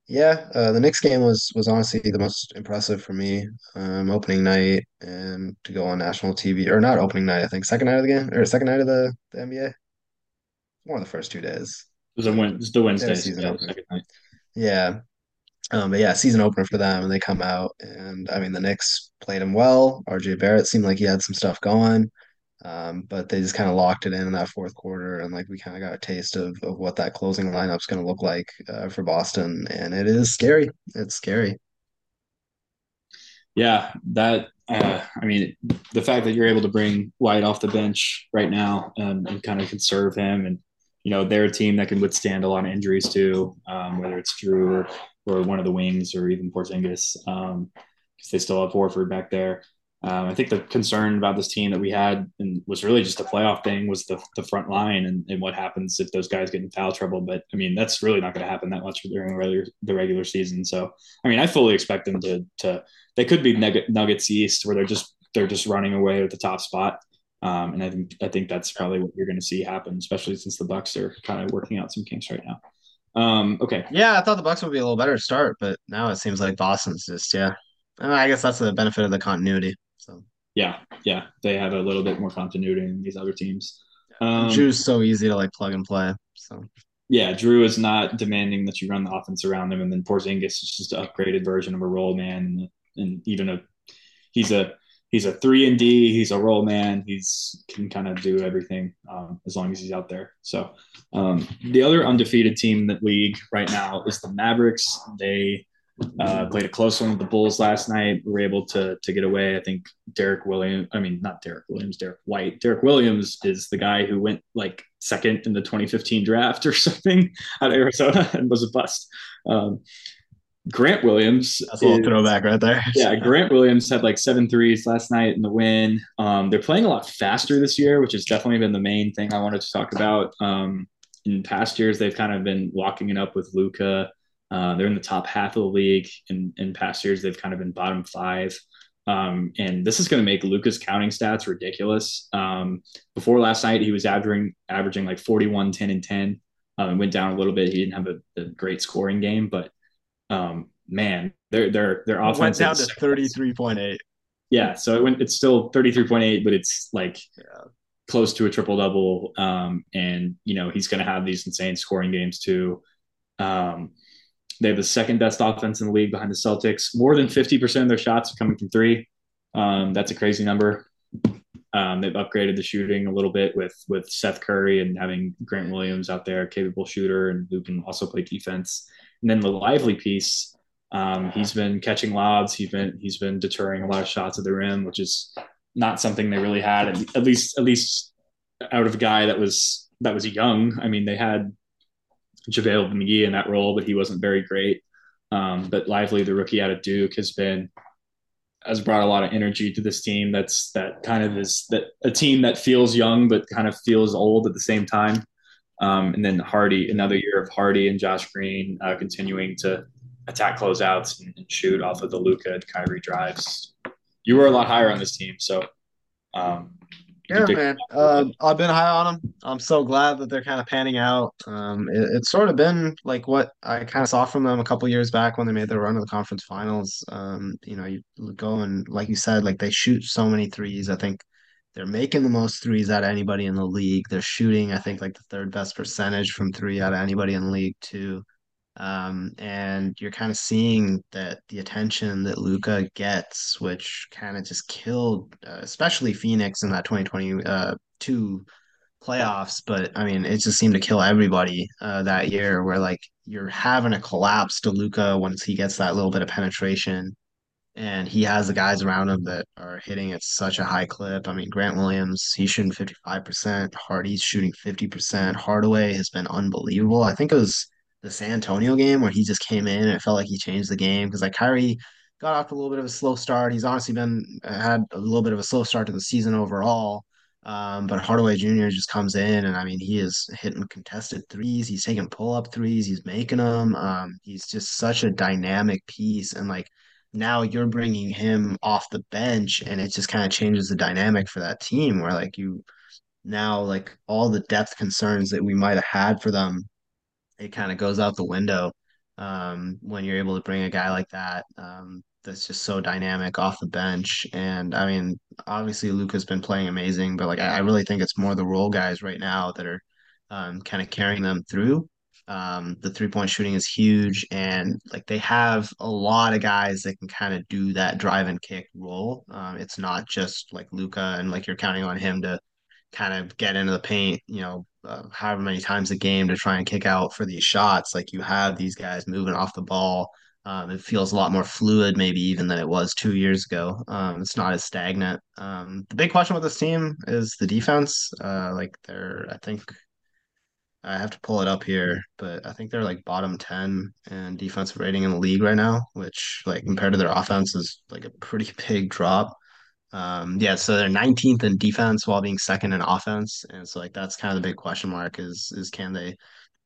yeah, uh, the Knicks game was, was honestly the most impressive for me, um, opening night, and to go on national T V, or not opening night, I think second night of the game or second night of the, the N B A. One of the first two days. It was a win- it's the Wednesday season opener. Second night. Yeah. Um, but yeah, season opener for them, and they come out, and I mean, the Knicks played him well. R J Barrett seemed like he had some stuff going, um, but they just kind of locked it in in that fourth quarter, and like we kind of got a taste of, of what that closing lineup's going to look like uh, for Boston, and it is scary. It's scary. Yeah, that. Uh, I mean, the fact that you're able to bring White off the bench right now um, and kind of conserve him, and you know, they're a team that can withstand a lot of injuries too, um, whether it's Drew or, or one of the wings or even Porzingis, um, because they still have Horford back there. Um, I think the concern about this team that we had and was really just a playoff thing was the, the front line and, and what happens if those guys get in foul trouble. But, I mean, that's really not going to happen that much during the regular, the regular season. So, I mean, I fully expect them to to – they could be Nuggets East where they're just they're just running away with the top spot. Um, and I think I think that's probably what you're going to see happen, especially since the Bucks are kind of working out some kinks right now. Um, okay. Yeah, I thought the Bucks would be a little better to start, but now it seems like Boston's just, yeah. I mean, I guess that's the benefit of the continuity. So yeah, yeah, they have a little bit more continuity than these other teams. Um, Drew's so easy to like plug and play. So yeah, Drew is not demanding that you run the offense around him, and then Porzingis is just an upgraded version of a role man, and, and even a he's a. He's a three and D. He's a role man. He's can kind of do everything um, as long as he's out there. So um, the other undefeated team in the league right now is the Mavericks. They uh, played a close one with the Bulls last night. We were able to to get away. I think Derrick Williams. I mean, not Derrick Williams. Derrick White. Derrick Williams is the guy who went like second in the twenty fifteen draft or something out of Arizona and was a bust. Um, Grant Williams. That's a little is, throwback right there. Yeah, Grant Williams had like seven threes last night in the win. Um, they're playing a lot faster this year, which has definitely been the main thing I wanted to talk about. Um, in past years, they've kind of been locking it up with Luka. Uh, they're in the top half of the league. In, in past years, they've kind of been bottom five. Um, and this is going to make Luka's counting stats ridiculous. Um, before last night, he was averaging, averaging like forty-one, ten, and ten. Um, it went down a little bit. He didn't have a, a great scoring game, but Um, man, their their their offense went down to thirty-three point eight. Yeah, so it went. It's still thirty-three point eight, but it's like yeah. close to a triple double. Um, and you know he's going to have these insane scoring games too. Um, they have the second best offense in the league behind the Celtics. More than fifty percent of their shots are coming from three. Um, that's a crazy number. Um, they've upgraded the shooting a little bit with with Seth Curry and having Grant Williams out there, a capable shooter, and who can also play defense. And then the Lively piece, um, he's been catching lobs. He's been he's been deterring a lot of shots at the rim, which is not something they really had. At, at least at least out of a guy that was that was young. I mean, they had JaVale McGee in that role, but he wasn't very great. Um, but Lively, the rookie out of Duke, has been has brought a lot of energy to this team. That's that kind of is that a team that feels young but kind of feels old at the same time. Um, and then Hardy, another year of Hardy and Josh Green uh, continuing to attack closeouts and, and shoot off of the Luka and Kyrie drives. You were a lot higher on this team, so um, yeah, man. Uh, I've been high on them. I'm so glad that they're kind of panning out. Um, it, it's sort of been like what I kind of saw from them a couple years back when they made their run to the conference finals. Um, you know, you go and like you said, like they shoot so many threes. I think they're making the most threes out of anybody in the league. They're shooting, I think, like the third best percentage from three out of anybody in the league, too. Um, and you're kind of seeing that the attention that Luka gets, which kind of just killed, uh, especially Phoenix in that twenty twenty-two playoffs. But I mean, it just seemed to kill everybody uh, that year, where like you're having a collapse to Luka once he gets that little bit of penetration, and he has the guys around him that are hitting at such a high clip. I mean, Grant Williams, he's shooting fifty-five percent. Hardy's shooting fifty percent. Hardaway has been unbelievable. I think it was the San Antonio game where he just came in and it felt like he changed the game, because like Kyrie got off to a little bit of a slow start. He's honestly been had a little bit of a slow start to the season overall. Um, but Hardaway Junior just comes in, and I mean, he is hitting contested threes. He's taking pull-up threes. He's making them. Um, he's just such a dynamic piece. And like, now you're bringing him off the bench, and it just kind of changes the dynamic for that team, where like you now, like all the depth concerns that we might've had for them, it kind of goes out the window um, when you're able to bring a guy like that um, that's just so dynamic off the bench. And I mean, obviously Luka's been playing amazing, but like I, I really think it's more the role guys right now that are um, kind of carrying them through. Um, the three-point shooting is huge, and like they have a lot of guys that can kind of do that drive and kick role. Um, it's not just like Luka and like you're counting on him to kind of get into the paint, you know, uh, however many times a game to try and kick out for these shots. Like you have these guys moving off the ball. Um, it feels a lot more fluid, maybe even than it was two years ago. Um, it's not as stagnant. Um, the big question with this team is the defense. Uh, like they're, I think I have to pull it up here, but I think they're like bottom ten in defensive rating in the league right now, which like compared to their offense is like a pretty big drop. Um, yeah, so they're nineteenth in defense while being second in offense. And so like that's kind of the big question mark is is can they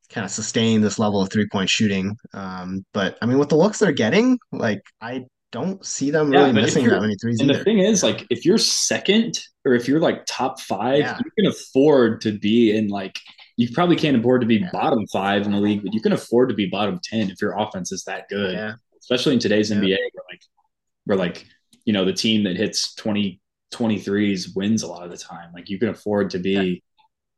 kind of sustain this level of three-point shooting? Um, but I mean, with the looks they're getting, like I don't see them yeah, really missing that many threes and either. The thing is, like if you're second or if you're like top five, yeah. you can afford to be in like you probably can't afford to be yeah. bottom five in the league, but you can afford to be bottom ten if your offense is that good. Yeah. Especially in today's yeah. N B A where like we're like you know, the team that hits twenty, twenty-threes wins a lot of the time. Like you can afford to be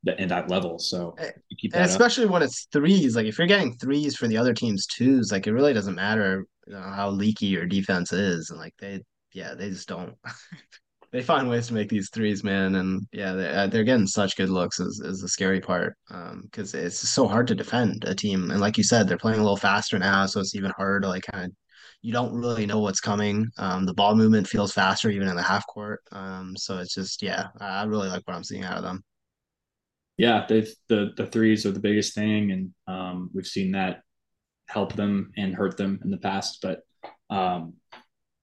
yeah. the, in that level. So keep that and especially up. When it's threes, like if you're getting threes for the other team's twos, like it really doesn't matter you know, how leaky your defense is. And like, they, yeah, they just don't, they find ways to make these threes, man. And yeah, they, they're getting such good looks is, is the scary part. Um, cause it's so hard to defend a team. And like you said, they're playing a little faster now. So it's even harder to like kind of, you don't really know what's coming. Um, the ball movement feels faster even in the half court. Um, so it's just, yeah, I really like what I'm seeing out of them. Yeah, the the threes are the biggest thing, and um, we've seen that help them and hurt them in the past. But um,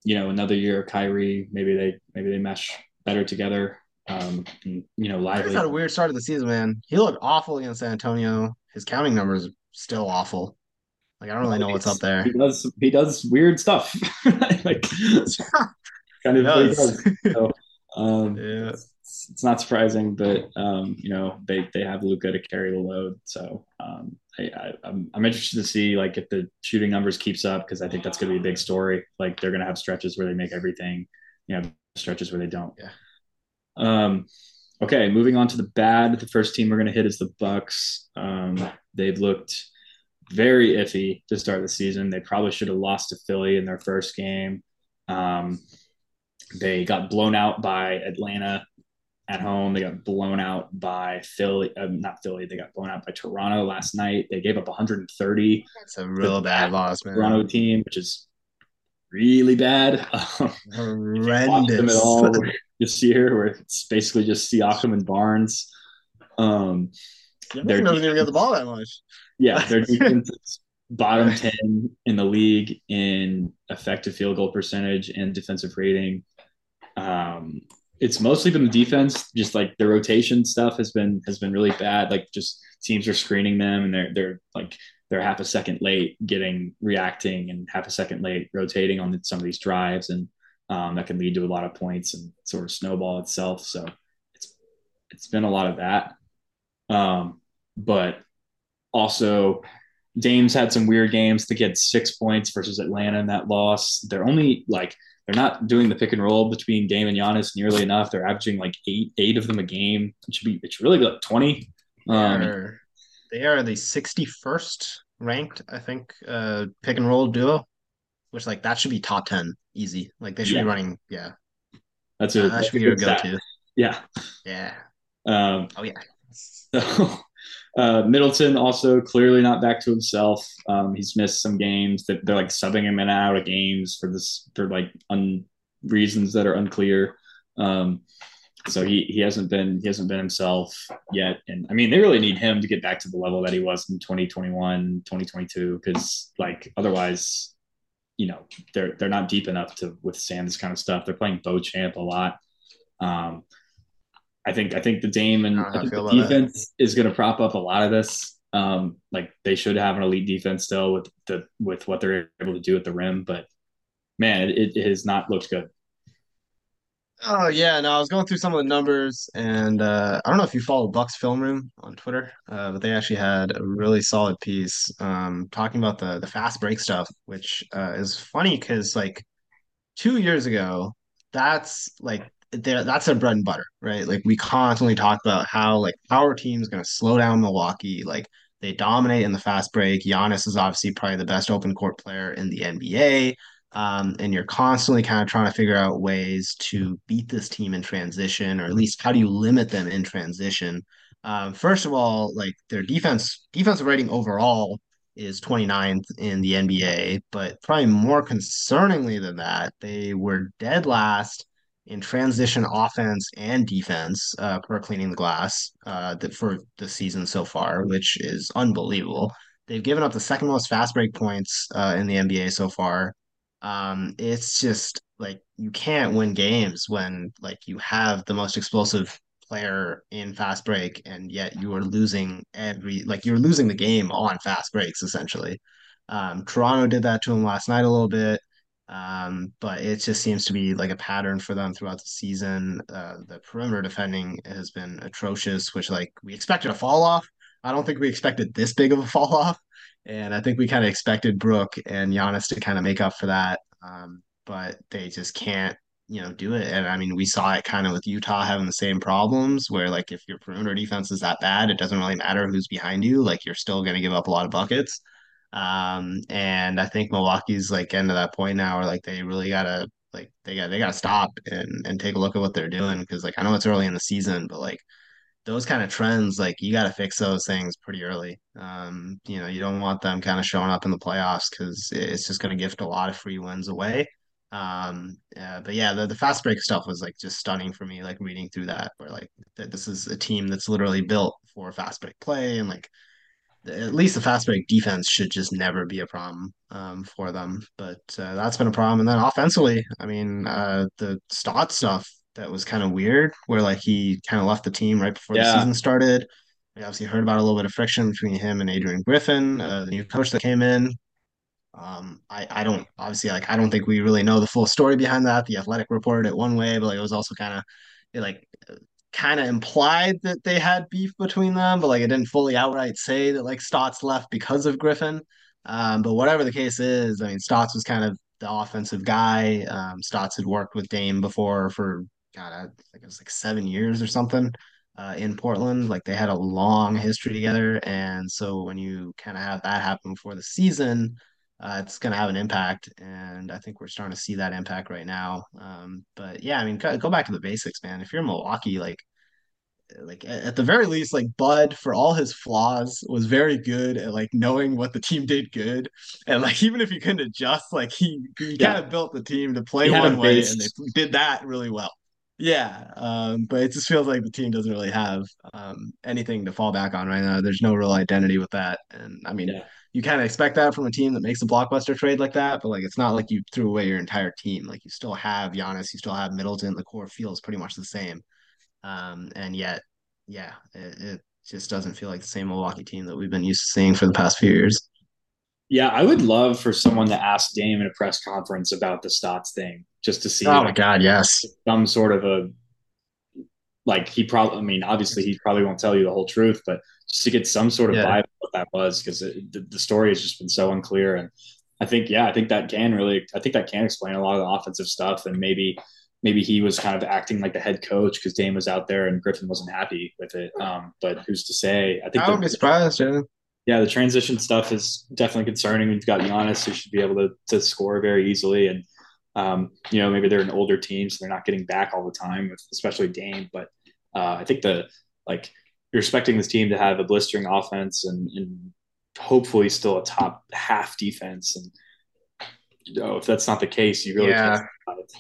you know, another year, Kyrie, maybe they maybe they mesh better together. Um, and, you know, Lively had a weird start of the season, man. He looked awful against San Antonio. His counting numbers are still awful. Like, I don't really know what's up there. He does he does weird stuff. like kind of does. So, um yeah. it's, it's not surprising, but um, you know, they, they have Luka to carry the load. So um I, I I'm I'm interested to see like if the shooting numbers keeps up, because I think that's gonna be a big story. Like they're gonna have stretches where they make everything, you know, stretches where they don't. Yeah. Um okay, moving on to the bad. The first team we're gonna hit is the Bucks. Um they've looked very iffy to start the season. They probably should have lost to Philly in their first game. Um, they got blown out by Atlanta at home. They got blown out by Philly, uh, not Philly. They got blown out by Toronto last night. They gave up one hundred thirty. That's a real bad loss, man. Toronto team, which is really bad. Um, horrendous. Them at all this year, where it's basically just Siakam and Barnes. Um, yeah, they're not going to get the ball that much. Yeah, their defense is bottom ten in the league in effective field goal percentage and defensive rating. Um, it's mostly been the defense. Just like the rotation stuff has been has been really bad. Like just teams are screening them, and they're they're like they're half a second late getting reacting, and half a second late rotating on some of these drives, and um, that can lead to a lot of points and sort of snowball itself. So it's it's been a lot of that, um, but. Also, Dame's had some weird games. They get six points versus Atlanta in that loss. They're only like they're not doing the pick and roll between Dame and Giannis nearly enough. They're averaging like eight, eight of them a game. It should be it should really be like twenty. Um, they, are, they are the sixty-first ranked, I think, uh, pick and roll duo, which, like, that should be top ten easy. Like, they should yeah. be running. Yeah. That's a, uh, that should be your go-to. Yeah. Yeah. Um, oh, yeah. So, uh, Middleton also clearly not back to himself. Um, he's missed some games that they're like subbing him in and out of games for this, for like un- reasons that are unclear. Um, so he, he hasn't been, he hasn't been himself yet. And I mean, they really need him to get back to the level that he was in twenty twenty-one, twenty twenty-two. Cause like, otherwise, you know, they're, they're not deep enough to withstand this kind of stuff. They're playing Beauchamp a lot. Um, I think I think the Dame and I I think the defense that. is going to prop up a lot of this. Um, like they should have an elite defense still with the with what they're able to do at the rim, but man, it, it has not looked good. Oh yeah, no, I was going through some of the numbers, and uh, I don't know if you follow Bucks Film Room on Twitter, uh, but they actually had a really solid piece um, talking about the the fast break stuff, which uh, is funny because like two years ago, that's like. There, that's their bread and butter, right? Like we constantly talk about how like our team's going to slow down Milwaukee. Like they dominate in the fast break. Giannis is obviously probably the best open court player in the N B A. Um, and you're constantly kind of trying to figure out ways to beat this team in transition, or at least how do you limit them in transition? Um, first of all, like their defense defensive rating overall is twenty-ninth in the N B A, but probably more concerningly than that, they were dead last in transition offense and defense uh, per cleaning the glass uh, that for the season so far, which is unbelievable. They've given up the second most fast break points uh, in the N B A so far. Um, it's just like, you can't win games when like you have the most explosive player in fast break, and yet you are losing every, like you're losing the game on fast breaks, essentially. Um, Toronto did that to him last night a little bit. Um, but it just seems to be like a pattern for them throughout the season. Uh, the perimeter defending has been atrocious, which like we expected a fall off. I don't think we expected this big of a fall off. And I think we kind of expected Brooke and Giannis to kind of make up for that. Um, but they just can't, you know, do it. And I mean, we saw it kind of with Utah having the same problems where like, if your perimeter defense is that bad, it doesn't really matter who's behind you. Like you're still going to give up a lot of buckets. Um, and I think Milwaukee's like getting to that point now where like, they really gotta, like, they got, they gotta stop and, and take a look at what they're doing. Cause like, I know it's early in the season, but like those kind of trends, like you gotta fix those things pretty early. Um, you know, you don't want them kind of showing up in the playoffs cause it's just going to gift a lot of free wins away. Um, uh, but yeah, the, the fast break stuff was like just stunning for me, like reading through that where like, th- this is a team that's literally built for fast break play and like, at least the fast break defense should just never be a problem um, for them. But uh, that's been a problem. And then offensively, I mean, uh, the Stott stuff that was kind of weird where like he kind of left the team right before yeah. the season started. We obviously heard about a little bit of friction between him and Adrian Griffin, uh, the new coach that came in. Um, I, I don't obviously like, I don't think we really know the full story behind that. The Athletic reported it one way, but like, it was also kind of like, kind of implied that they had beef between them, but like it didn't fully outright say that like Stotts left because of Griffin. Um, but whatever the case is, I mean, Stotts was kind of the offensive guy. Um, Stotts had worked with Dame before for, God, I think it was like seven years or something uh, in Portland. Like they had a long history together. And so when you kind of have that happen before the season, Uh, it's going to have an impact, and I think we're starting to see that impact right now. Um, but yeah, I mean, go, go back to the basics, man. If you're in Milwaukee, like, like at the very least, like Bud, for all his flaws, was very good at like knowing what the team did good, and like even if you couldn't adjust, like he, he yeah. kind of built the team to play one way, and they did that really well. Yeah, um, but it just feels like the team doesn't really have um, anything to fall back on right now. There's no real identity with that, and I mean. Yeah. You kind of expect that from a team that makes a blockbuster trade like that, but like it's not like you threw away your entire team. Like you still have Giannis, you still have Middleton. The core feels pretty much the same, um, and yet, yeah, it, it just doesn't feel like the same Milwaukee team that we've been used to seeing for the past few years. Yeah, I would love for someone to ask Dame in a press conference about the Stotts thing, just to see. Oh my God, yes, some sort of a like he probably. I mean, obviously, he probably won't tell you the whole truth, but just to get some sort of yeah. vibe. That was because the, the story has just been so unclear, and I think yeah I think that can really I think that can explain a lot of the offensive stuff, and maybe maybe he was kind of acting like the head coach because Dame was out there and Griffin wasn't happy with it, um but who's to say. I think I would be surprised. Yeah. yeah, the transition stuff is definitely concerning. We've got Giannis, who should be able to to score very easily, and um, you know, maybe they're an older team, so they're not getting back all the time, especially Dame. But uh, I think the like you're expecting this team to have a blistering offense and, and hopefully still a top half defense, and you know, if that's not the case, you really yeah. can't stop it.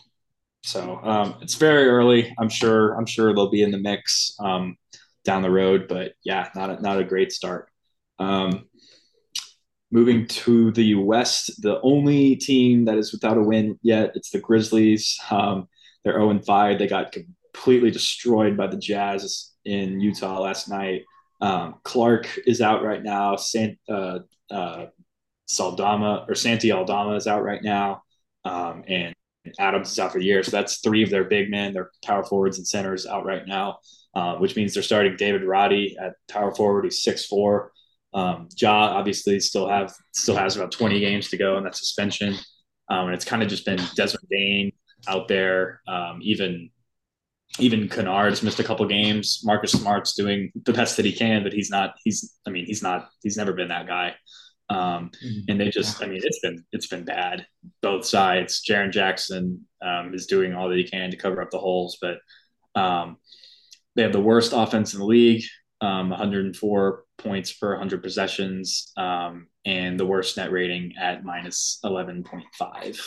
So um, it's very early. I'm sure. I'm sure they'll be in the mix um, down the road. But yeah, not a, not a great start. Um, moving to the West, the only team that is without a win yet, it's the Grizzlies. Um, they're oh and five. They got completely destroyed by the Jazz in Utah last night. Um, Clark is out right now. Sant, uh, uh, Aldama or Santi Aldama is out right now, um, and Adams is out for the year. So that's three of their big men, their power forwards and centers, out right now, uh, which means they're starting David Roddy at power forward. He's six foot four. Um, Ja obviously still have still has about twenty games to go on that suspension, um, and it's kind of just been Desmond Bane out there. Um, even even Kennard's missed a couple games. Marcus Smart's doing the best that he can, but he's not. He's I mean he's not. He's never been that guy. Um, and they just, I mean, it's been, it's been bad both sides. Jaren Jackson, um, is doing all that he can to cover up the holes, but, um, they have the worst offense in the league, um, one hundred four points per one hundred possessions, um, and the worst net rating at minus eleven point five.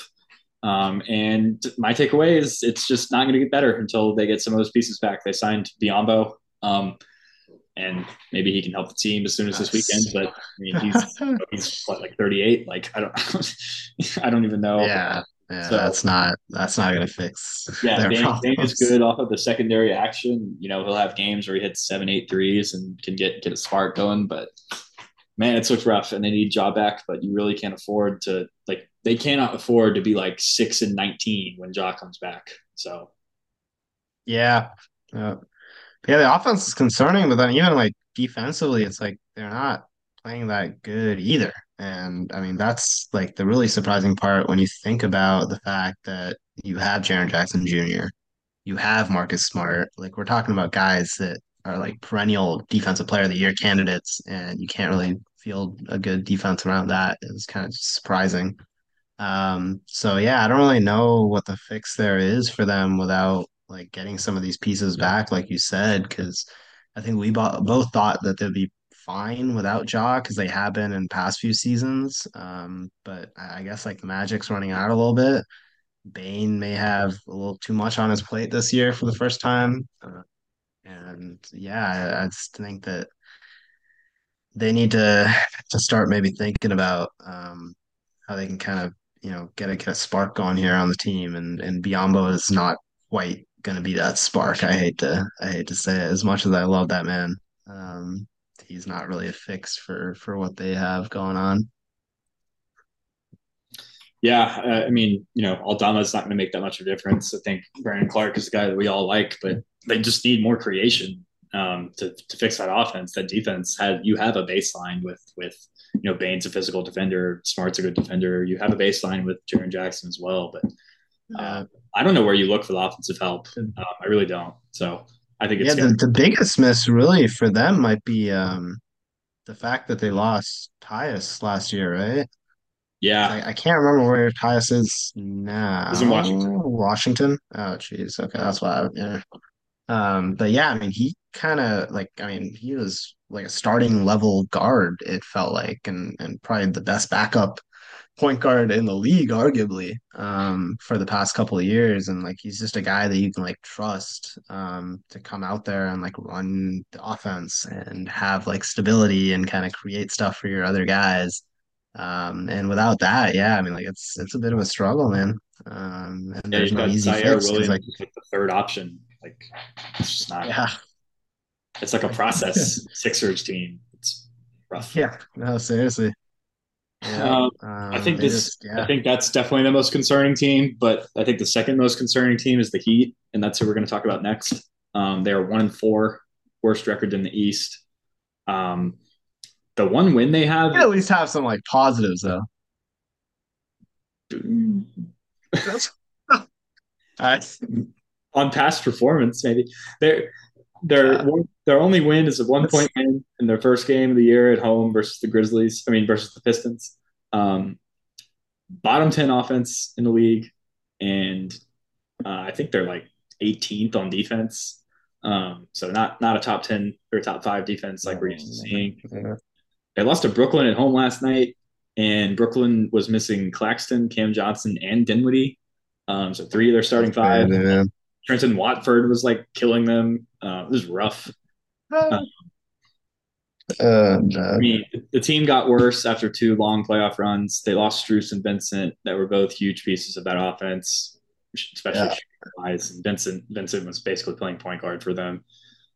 Um, and my takeaway is it's just not going to get better until they get some of those pieces back. They signed Biyombo, um, and maybe he can help the team as soon as this weekend. But I mean, he's he's what, like thirty-eight. Like I don't, I don't even know. Yeah, yeah. So, that's not that's not going to fix. Yeah, Dane is good off of the secondary action. You know, he'll have games where he hits seven, eight threes and can get get a spark going. But man, it's looked rough, and they need Ja back. But you really can't afford to like they cannot afford to be like six and nineteen when Ja comes back. So yeah. Uh, Yeah, the offense is concerning, but then even like defensively, it's like they're not playing that good either. And I mean, that's like the really surprising part when you think about the fact that you have Jaren Jackson Junior, you have Marcus Smart. Like we're talking about guys that are like perennial defensive player of the year candidates, and you can't really field a good defense around that. It was kind of surprising. Um, so yeah, I don't really know what the fix there is for them without like getting some of these pieces back, like you said, because I think we bo- both thought that they'd be fine without Ja, because they have been in past few seasons. Um, but I guess like the Magic's running out a little bit. Bane may have a little too much on his plate this year for the first time. Uh, and yeah, I, I just think that they need to, to start maybe thinking about um, how they can kind of, you know, get a, get a spark going here on the team. And, and Biyombo is not quite going to be that spark. I hate to I hate to say it. As much as I love that man, um, he's not really a fix for for what they have going on. Yeah, uh, I mean, you know, Aldama's not going to make that much of a difference. I think Brandon Clark is the guy that we all like, but they just need more creation um, to to fix that offense. That defense had you have a baseline with with you know Bane's a physical defender, Smart's a good defender. You have a baseline with Jaren Jackson as well, but. Uh, I don't know where you look for the offensive help. Um, I really don't. So I think it's yeah. The, the biggest miss really for them might be um, the fact that they lost Tyus last year, right? Yeah, I, I can't remember where Tyus is now. He's in Washington. Washington. Oh, geez. Okay, that's why. I, yeah. Um, but yeah, I mean, he kind of like, I mean, he was like a starting level guard. It felt like, and and probably the best backup point guard in the league, arguably, um, for the past couple of years. And like, he's just a guy that you can like trust, um, to come out there and like run the offense and have like stability and kind of create stuff for your other guys. Um, and without that, yeah, I mean, like it's, it's a bit of a struggle, man. Um, and yeah, there's no easy fix. Williams, like, like the third option, like it's just not, yeah. It's like a process Sixers team. It's rough. Yeah, no, seriously. Yeah. Um, um, I think this. Just, yeah. I think that's definitely the most concerning team. But I think the second most concerning team is the Heat, and that's who we're going to talk about next. Um, they are one and four, worst record in the East. Um, the one win they have, they at least have some like positives though. uh, on past performance, maybe they're. Their yeah. their only win is a one-point win in their first game of the year at home versus the Grizzlies. I mean, versus the Pistons. Um, bottom ten offense in the league, and uh, I think they're like eighteenth on defense. Um, so not not a top ten or top five defense like we're used to seeing. Yeah. They lost to Brooklyn at home last night, and Brooklyn was missing Claxton, Cam Johnson, and Dinwiddie. Um, so three of their starting five. Yeah. Trenton Watford was like killing them. Uh, it was rough. Uh, uh, no. I mean, the team got worse after two long playoff runs. They lost Strus and Vincent, that were both huge pieces of that offense, especially yeah. wise. And Vincent, Vincent was basically playing point guard for them.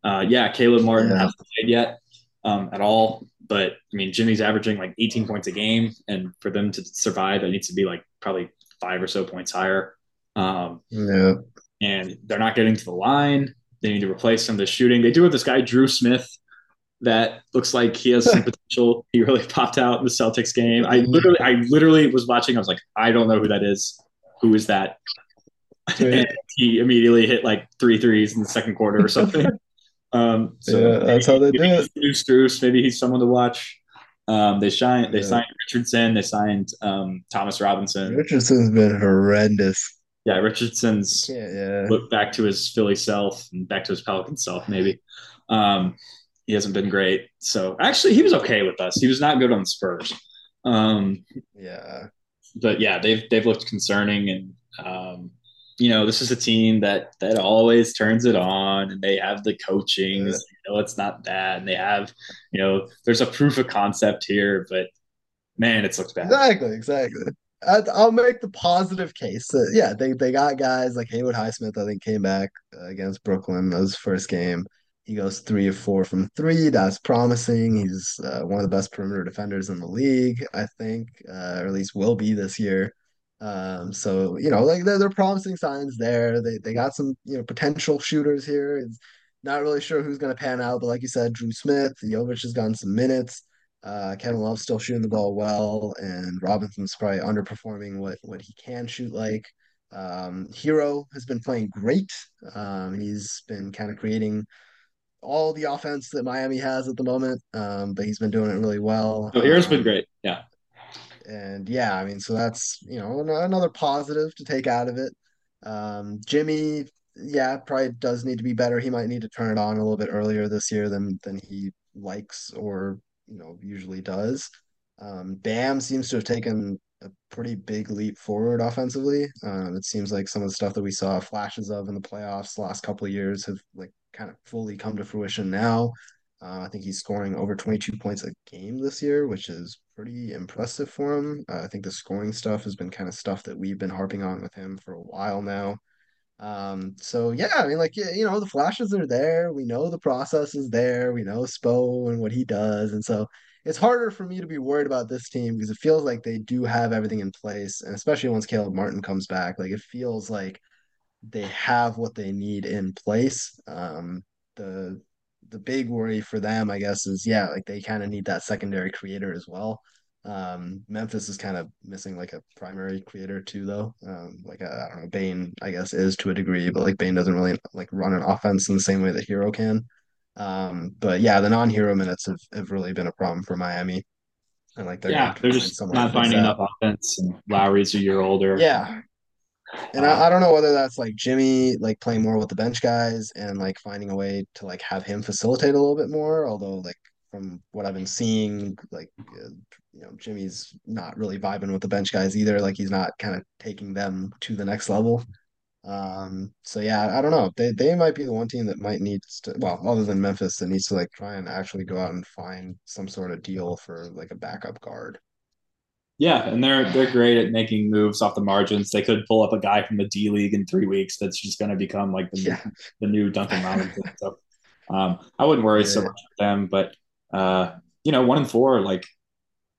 Uh, yeah, Caleb Martin yeah. hasn't played yet um, at all. But I mean, Jimmy's averaging like eighteen points a game, and for them to survive, that needs to be like probably five or so points higher. Um, yeah. And they're not getting to the line. They need to replace some of the shooting. They do have this guy, Drew Smith, that looks like he has some potential. He really popped out in the Celtics game. I literally, I literally was watching. I was like, I don't know who that is. Who is that? Yeah. And he immediately hit like three threes in the second quarter or something. um, so yeah, that's how they do it. He's Struce, maybe he's someone to watch. Um, they shine. They yeah. signed Richardson. They signed um, Thomas Robinson. Richardson's been horrendous. Yeah, Richardson's yeah, yeah. look back to his Philly self and back to his Pelican self, maybe. Um, he hasn't been great. So, actually, he was okay with us. He was not good on the Spurs. Um, yeah. But, yeah, they've they've looked concerning. And, um, you know, this is a team that that always turns it on. And they have the coaching. Yeah. You know, it's not bad. And they have, you know, there's a proof of concept here. But, man, it's looked bad. Exactly, exactly. I'll make the positive case that, yeah, they, they got guys like Haywood Highsmith, I think, came back against Brooklyn. That was his first game. He goes three of four from three. That's promising. He's uh, one of the best perimeter defenders in the league, I think, uh, or at least will be this year. Um, so, you know, like, there are promising signs there. They they got some, you know, potential shooters here. It's not really sure who's going to pan out, but like you said, Drew Smith, Jovic has gotten some minutes. Uh, Kevin Love's still shooting the ball well, and Robinson's probably underperforming what, what he can shoot like. Um, Hero has been playing great. Um, he's been kind of creating all the offense that Miami has at the moment, um, but he's been doing it really well. So Hero's um, been great, yeah. And, yeah, I mean, so that's, you know, another positive to take out of it. Um, Jimmy, yeah, probably does need to be better. He might need to turn it on a little bit earlier this year than than he likes or – you know, usually does. Um, Bam seems to have taken a pretty big leap forward offensively. Um, it seems like some of the stuff that we saw flashes of in the playoffs the last couple of years have like kind of fully come to fruition now. Uh, I think he's scoring over twenty-two points a game this year, which is pretty impressive for him. Uh, I think the scoring stuff has been kind of stuff that we've been harping on with him for a while now. Um, so yeah, I mean, like, you know, the flashes are there. We know the process is there. We know Spo and what he does. And so it's harder for me to be worried about this team because it feels like they do have everything in place. And especially once Caleb Martin comes back, like, it feels like they have what they need in place. Um, the, the big worry for them, I guess, is yeah, like they kind of need that secondary creator as well. Um, Memphis is kind of missing like a primary creator too, though. Um, like a, I don't know, Bane, I guess, is to a degree, but like Bane doesn't really like run an offense in the same way that Hero can. Um, but yeah, the non-Hero minutes have, have really been a problem for Miami. And like they're yeah, they're just not finding enough offense. And Lowry's a year older. Yeah. And I, I don't know whether that's like Jimmy like playing more with the bench guys and like finding a way to like have him facilitate a little bit more. Although like from what I've been seeing, like. Uh, you know, Jimmy's not really vibing with the bench guys either. Like he's not kind of taking them to the next level. Um, so yeah, I don't know. They they might be the one team that might need to, well, other than Memphis, that needs to like try and actually go out and find some sort of deal for like a backup guard. Yeah. And they're, they're great at making moves off the margins. They could pull up a guy from the D League in three weeks. That's just going to become like the, yeah. new, the new Duncan Robinson. So um, I wouldn't worry yeah. so much with them, but uh, you know, one and four, like,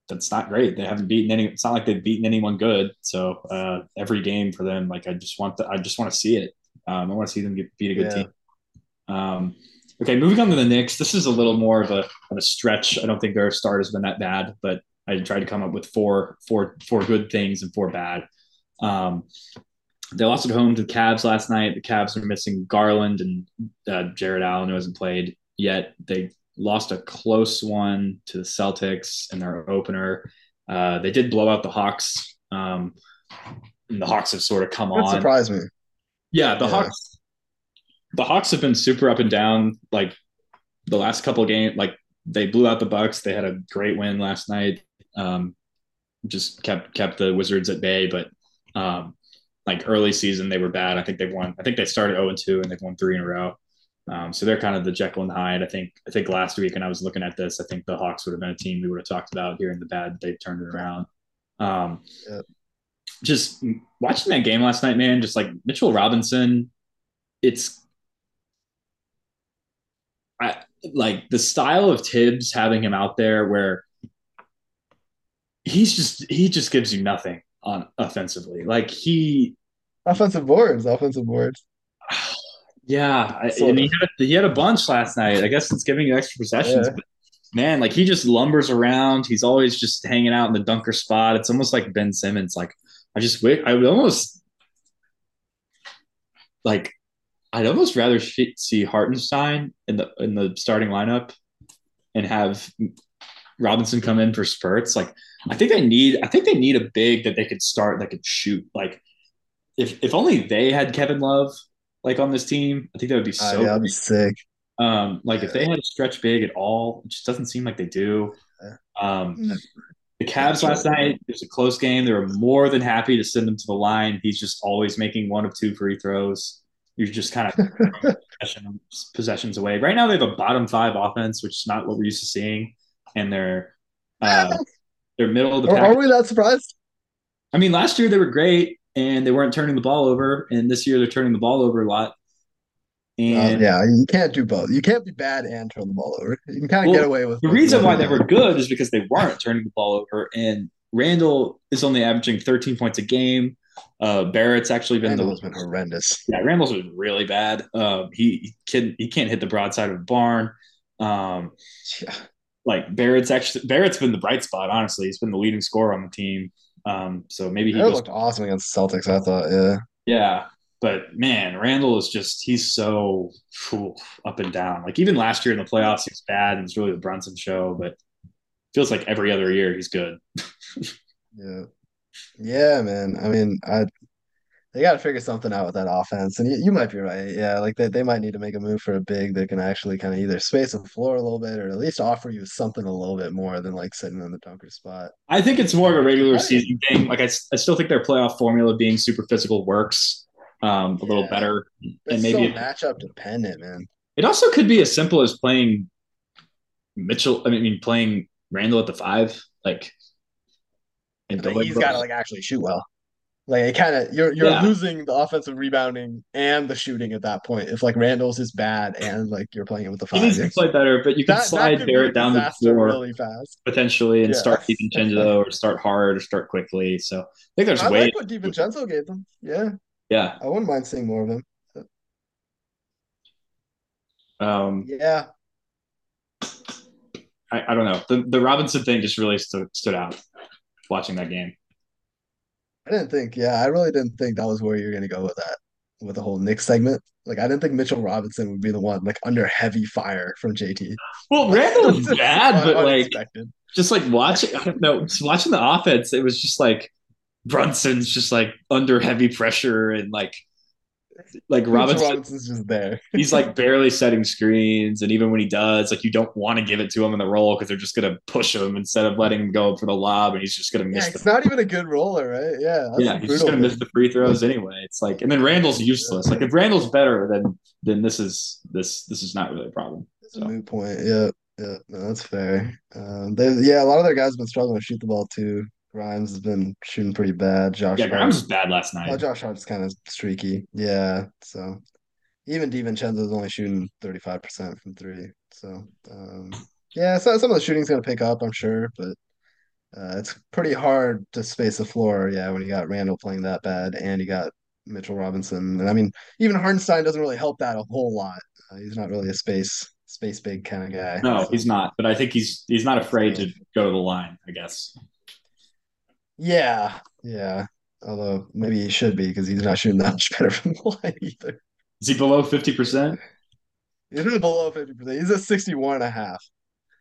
that's not great. They haven't beaten any, it's not like they've beaten anyone good. So uh, every game for them, like, I just want to, I just want to see it. Um, I want to see them get, beat a good yeah. team. Um, okay. Moving on to the Knicks. This is a little more of a, of a stretch. I don't think their start has been that bad, but I tried to come up with four, four, four good things and four bad. Um, they lost at home to the Cavs last night. The Cavs are missing Garland and uh, Jared Allen, who hasn't played yet. They lost a close one to the Celtics in their opener. Uh, they did blow out the Hawks. Um, and the Hawks have sort of come that on. That surprised me. Yeah, the yeah. Hawks. The Hawks have been super up and down. Like the last couple of games, like they blew out the Bucks. They had a great win last night. Um, just kept kept the Wizards at bay, but um, like early season they were bad. I think they've won. I think they started oh and two and they've won three in a row. Um, so they're kind of the Jekyll and Hyde. I think I think last week, and I was looking at this, I think the Hawks would have been a team we would have talked about here in the bad. They turned it around. Um, yeah. Just watching that game last night, man, just like Mitchell Robinson, it's I like the style of Tibbs having him out there where he's just he just gives you nothing on offensively. Like he offensive boards, offensive boards. Yeah, I, and he had, a, he had a bunch last night. I guess it's giving you extra possessions. Yeah. But man, like he just lumbers around. He's always just hanging out in the dunker spot. It's almost like Ben Simmons. Like I just wish I would almost like I'd almost rather see Hartenstein in the in the starting lineup and have Robinson come in for spurts. Like I think they need I think they need a big that they could start that could shoot. Like if if only they had Kevin Love. Like on this team, I think that would be so. Uh, yeah, that'd be sick. Um, like yeah. if they had a stretch big at all, it just doesn't seem like they do. Um, the Cavs last night, it was a close game. They were more than happy to send him to the line. He's just always making one of two free throws. You're just kind of possessions, possessions away. Right now, they have a bottom five offense, which is not what we're used to seeing, and they're uh, they're middle of the pack. Are we that surprised? I mean, last year they were great. And they weren't turning the ball over. And this year they're turning the ball over a lot. And um, yeah, you can't do both. You can't be bad and turn the ball over. You can kind of well, get away with it. The reason why they were good is because they weren't turning the ball over. And Randall is only averaging thirteen points a game. Uh, Barrett's actually been Randall's the, been horrendous. Yeah, Randall's been really bad. Uh, he, he can he can't hit the broadside of the barn. Um, yeah. Like Barrett's actually Barrett's been the bright spot. Honestly, he's been the leading scorer on the team. Um, so maybe he looked awesome against the Celtics. I thought, yeah, yeah, but man, Randall is just—he's so whew, up and down. Like even last year in the playoffs, he was bad, and it's really the Brunson show. But feels like every other year he's good. yeah, yeah, man. I mean, I they got to figure something out with that offense, and you, you might be right. Yeah, like they they might need to make a move for a big that can actually kind of either space the floor a little bit, or at least offer you something a little bit more than like sitting in the dunker spot. I think it's more of a regular season thing. Like I, I still think their playoff formula being super physical works um, a yeah. little better, and it's maybe so matchup dependent, man. It also could be as simple as playing Mitchell. I mean, playing Randall at the five, like, and like he's got to like actually shoot well. Like it kind of you're you're yeah. losing the offensive rebounding and the shooting at that point. If like Randall's is bad and like you're playing it with the five, you can play better, but you can that, slide that Barrett down the floor really fast potentially and yeah. start DiVincenzo or start hard or start quickly. So I think there's I ways. I like what DiVincenzo gave them. Yeah, yeah. I wouldn't mind seeing more of him. Um. Yeah. I, I don't know. The the Robinson thing just really stu- stood out watching that game. I didn't think, yeah, I really didn't think that was where you're going to go with that, with the whole Knicks segment. Like, I didn't think Mitchell Robinson would be the one, like, under heavy fire from J T. Well, Randall was bad, but, unexpected. Like, just, like, watching, I don't know, just watching the offense, it was just, like, Brunson's just, like, under heavy pressure and, like, like Robinson, Robinson's just there. He's, like, barely setting screens, and even when he does, like, you don't want to give it to him in the roll because they're just going to push him instead of letting him go for the lob, and he's just going to miss yeah, the it's not even a good roller, right? Yeah, that's yeah, he's just going to miss the free throws anyway. It's like – and then Randall's useless. Like, if Randall's better, then then this is this this is not really a problem. That's so. A moot point. Yeah, yeah. No, that's fair. Um, they, yeah, a lot of their guys have been struggling to shoot the ball too. Grimes has been shooting pretty bad. Josh yeah, Grimes was bad last night. Oh, Josh Hart's kind of streaky. Yeah, so even DiVincenzo's only shooting thirty-five percent from three. So, um, yeah, so some of the shooting's going to pick up, I'm sure, but uh, it's pretty hard to space the floor, yeah, when you got Randall playing that bad and you got Mitchell Robinson. And, I mean, even Hartenstein doesn't really help that a whole lot. Uh, he's not really a space space big kind of guy. No, so. He's not, but I think he's he's not afraid so. to go to the line, I guess. Yeah, yeah. Although maybe he should be because he's not shooting that much better from the line either. Is he below fifty percent? He's below fifty percent. He's at sixty-one and a half.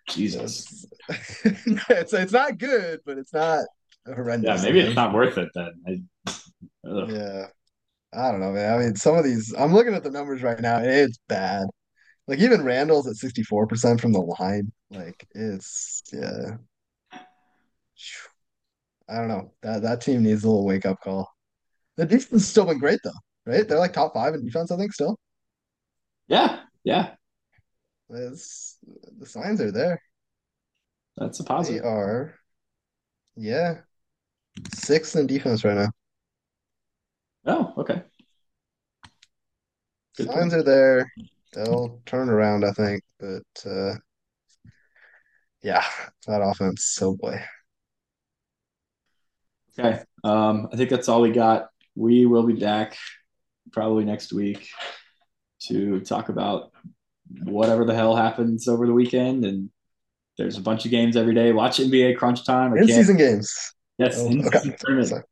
Jesus. it's, it's not good, but it's not horrendous. Yeah, maybe it's not worth it then. I, yeah. I don't know, man. I mean, some of these – I'm looking at the numbers right now. It's bad. Like, even Randall's at sixty-four percent from the line. Like, it's – yeah. I don't know. That that team needs a little wake-up call. The defense has still been great, though, right? They're, like, top five in defense, I think, still. Yeah, yeah. It's, the signs are there. That's a positive. They are, yeah, sixth in defense right now. Oh, okay. Good signs point. Are there. They'll turn around, I think. But, uh, yeah, that offense, so boy. Okay. Um, I think that's all we got. We will be back probably next week to talk about whatever the hell happens over the weekend. And there's a bunch of games every day. Watch N B A Crunch Time. In-season games. Yes, oh, in-season okay. tournament. Sorry.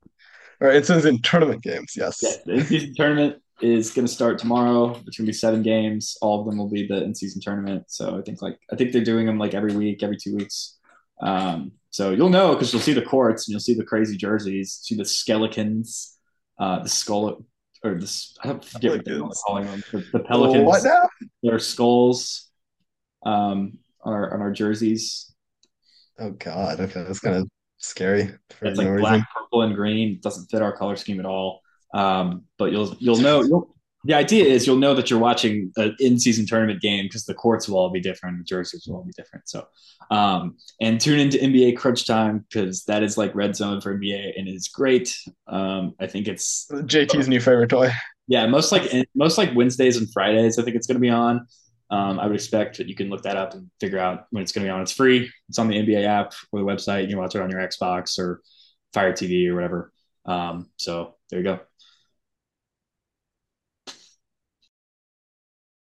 All right, in-season tournament games, yes. yes the in-season tournament is going to start tomorrow. It's going to be seven games. All of them will be the in-season tournament. So I think like I think they're doing them like every week, every two weeks. Um, so you'll know because you'll see the courts and you'll see the crazy jerseys, see the skeletons, uh, the skull or the I don't forget what they're calling them. The, the pelicans. What now? Their skulls um, on our on our jerseys. Oh God! Okay, that's kind of scary. For it's no like reason. Black, purple, and green. It doesn't fit our color scheme at all. Um, but you'll you'll know. You'll, the idea is you'll know that you're watching an in-season tournament game because the courts will all be different, the jerseys will all be different. So, um, and tune into N B A Crunch Time because that is like red zone for N B A and it's great. Um, I think it's J T's uh, new favorite toy. Yeah, most like most like Wednesdays and Fridays. I think it's going to be on. Um, I would expect that you can look that up and figure out when it's going to be on. It's free. It's on the N B A app or the website. You can watch it on your Xbox or Fire T V or whatever. Um, so there you go.